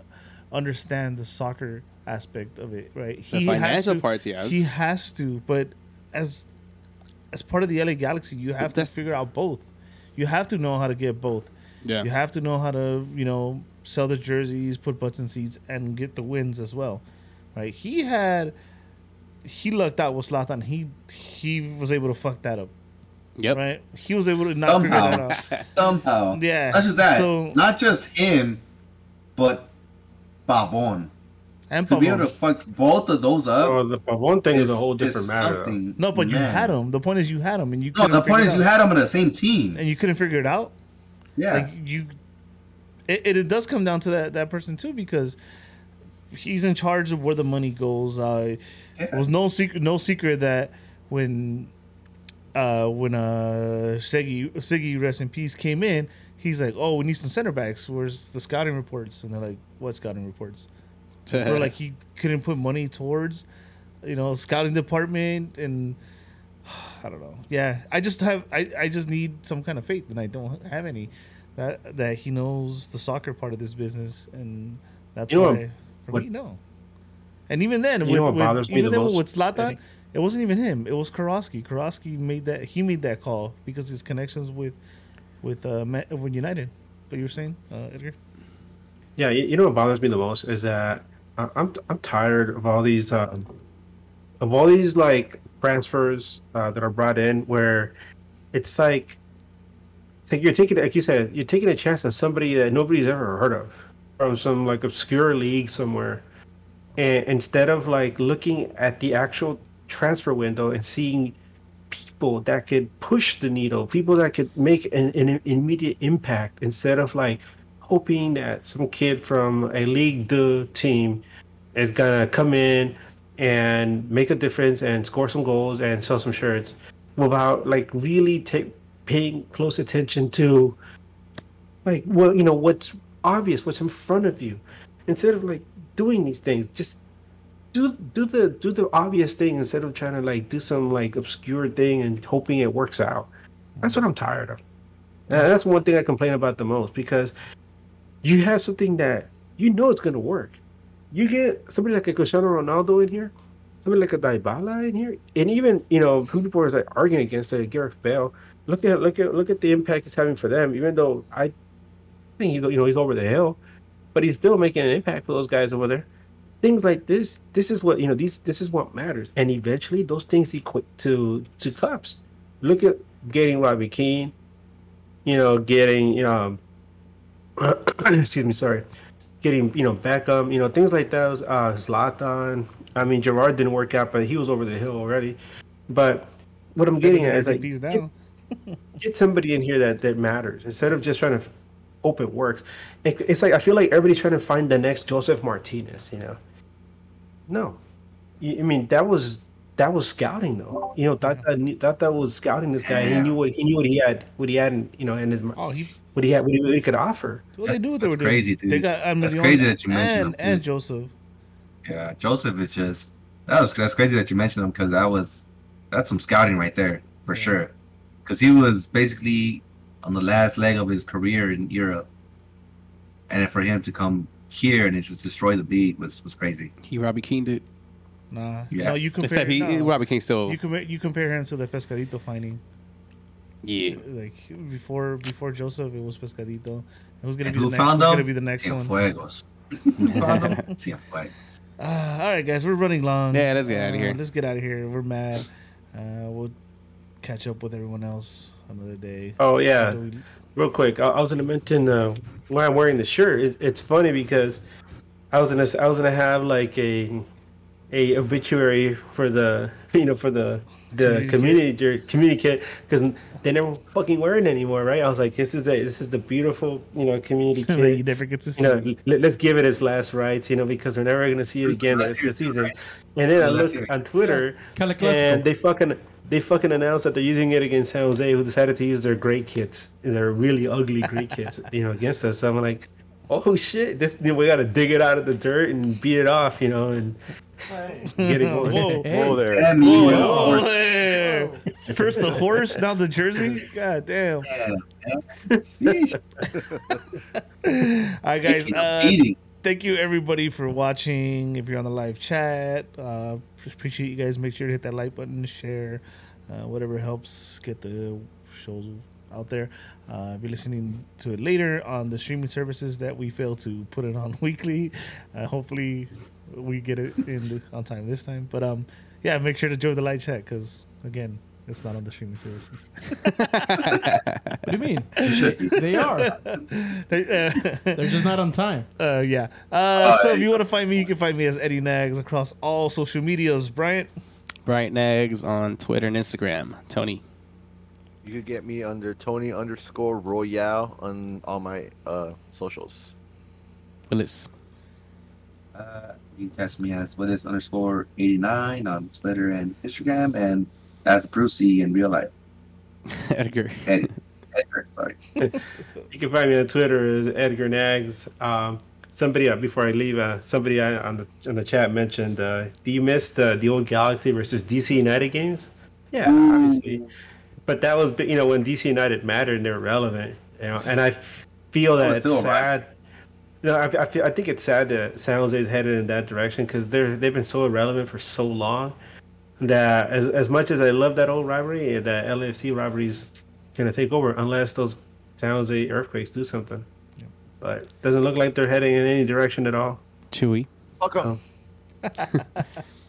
understand the soccer aspect of it, right? The financial parts, yes. He has to, but as part of the LA Galaxy, you have to figure out both. You have to know how to get both. Yeah. You have to know how to, sell the jerseys, put butts in seats, and get the wins as well, right? He lucked out with Zlatan. He was able to fuck that up. Yep. Right. He was able to not figure that out. Somehow. Yeah. Not just that. So, not just him, but Pavón. And to be able to fuck both of those up. Oh, the Pavón thing is a whole different matter. No, but you had them. The point is you had them, and you. No, the point is you had them on the same team, and you couldn't figure it out. Yeah, It does come down to that person too, because he's in charge of where the money goes. It was no secret that when Siggy, rest in peace, came in, he's like, "Oh, we need some center backs. Where's the scouting reports?" And they're like, "What scouting reports?" Or like he couldn't put money towards, scouting department, and I don't know. Yeah, I just need some kind of faith, and I don't have any. That he knows the soccer part of this business, and that's why, for me, no. And even then, with Zlatan, it wasn't even him. It was Karofsky. Karofsky made that. He made that call because his connections with United. But you were saying, Edgar? Yeah, you know what bothers me the most is that. I'm tired of all these like transfers that are brought in where it's like you're taking, like you said, you're taking a chance on somebody that nobody's ever heard of from some like obscure league somewhere, and instead of like looking at the actual transfer window and seeing people that could push the needle, people that could make an immediate impact, instead of like hoping that some kid from a League 2 team is gonna come in and make a difference and score some goals and sell some shirts, without like really paying close attention to like what's obvious, what's in front of you. Instead of like doing these things, just do the obvious thing instead of trying to like do some like obscure thing and hoping it works out. That's what I'm tired of. That's one thing I complain about the most, because you have something that you know it's going to work. You get somebody like a Cristiano Ronaldo in here, somebody like a Dybala in here, and even, you know, people are like arguing against it, Gareth Bale. Look at the impact he's having for them. Even though I think he's over the hill, but he's still making an impact for those guys over there. Things like this, this is what matters, and eventually those things equate to cups. Look at getting Robbie Keane, getting Beckham, things like that. Zlatan. I mean, Gerrard didn't work out, but he was over the hill already. But what I'm getting at is like these down. Get somebody in here that matters instead of just trying to hope it works. It's like I feel like everybody's trying to find the next Joseph Martinez. No, I mean that was scouting though. Tata was scouting this guy. Yeah. He knew what he could offer. Well, they knew what they were crazy, doing. Dude. That's crazy that you mentioned him. And Joseph. Yeah, Joseph is just that's crazy that you mentioned him, because that's some scouting right there for sure. Because he was basically on the last leg of his career in Europe, and then for him to come here and just destroy the league was crazy. He Robbie Keane did. Nah, yeah. No, you compare Robbie Keane still. You compare him to the Pescadito finding. Yeah, like before Joseph, it was Pescadito. Who's gonna be the next one? Cienfuegos. Cienfuegos. All right, guys, we're running long. Yeah, let's get out of here. We're mad. We'll catch up with everyone else another day. Oh yeah, real quick, I was gonna mention why I'm wearing the shirt. It's funny because I was gonna have like a obituary for the community kit, because they never fucking wear it anymore, right? I was like, this is the beautiful community kit. You never get to see. Let's give it its last rights, because we're never gonna see it again this season. Right. And then I looked on Twitter, and they fucking announced that they're using it against San Jose, who decided to use their gray kits, their really ugly gray kits, against us. So I'm like, oh shit, we got to dig it out of the dirt and beat it off, and get it going. Whoa there. First the horse, now the jersey? God damn. All right, guys. Thank you, everybody, for watching. If you're on the live chat, appreciate you guys. Make sure to hit that like button, share, whatever helps get the shows out there. If you're listening to it later on the streaming services that we fail to put it on weekly, hopefully we get it on time this time. But make sure to join the live chat, because, again, it's not on the streaming services. What do you mean? They are. They're just not on time. So if you want to find me, you can find me as Eddie Nags across all social medias. Bryant Nags on Twitter and Instagram. Tony. You could get me under Tony _Royale on all my socials. Willis. You can catch me as Willis _89 on Twitter and Instagram, and as Brucey in real life. Edgar, sorry. You can find me on Twitter as Edgar Nags. Somebody, before I leave, somebody on the chat mentioned, do you miss the old Galaxy versus DC United games? Yeah, obviously. But that was, when DC United mattered and they were relevant. And I feel that it's sad. Right. I think it's sad that San Jose is headed in that direction, because they've been so irrelevant for so long. That as much as I love that old rivalry, that LAFC rivalry is going to take over unless those San Jose Earthquakes do something. Yeah. But it doesn't look like they're heading in any direction at all. Chewy. Welcome.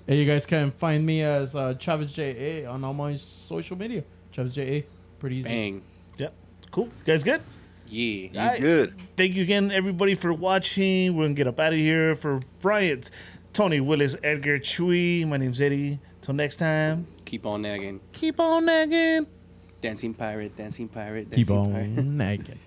You guys can find me as Chavez J.A. on all my social media. Chavez J.A. Pretty easy. Bang. Yep. Cool. You guys good? Yeah. All right. Good. Thank you again, everybody, for watching. We're going to get up out of here. For Bryant, Tony, Willis, Edgar, Chewy, my name's Eddie. Till next time, keep on nagging. Dancing pirate. Keep on nagging.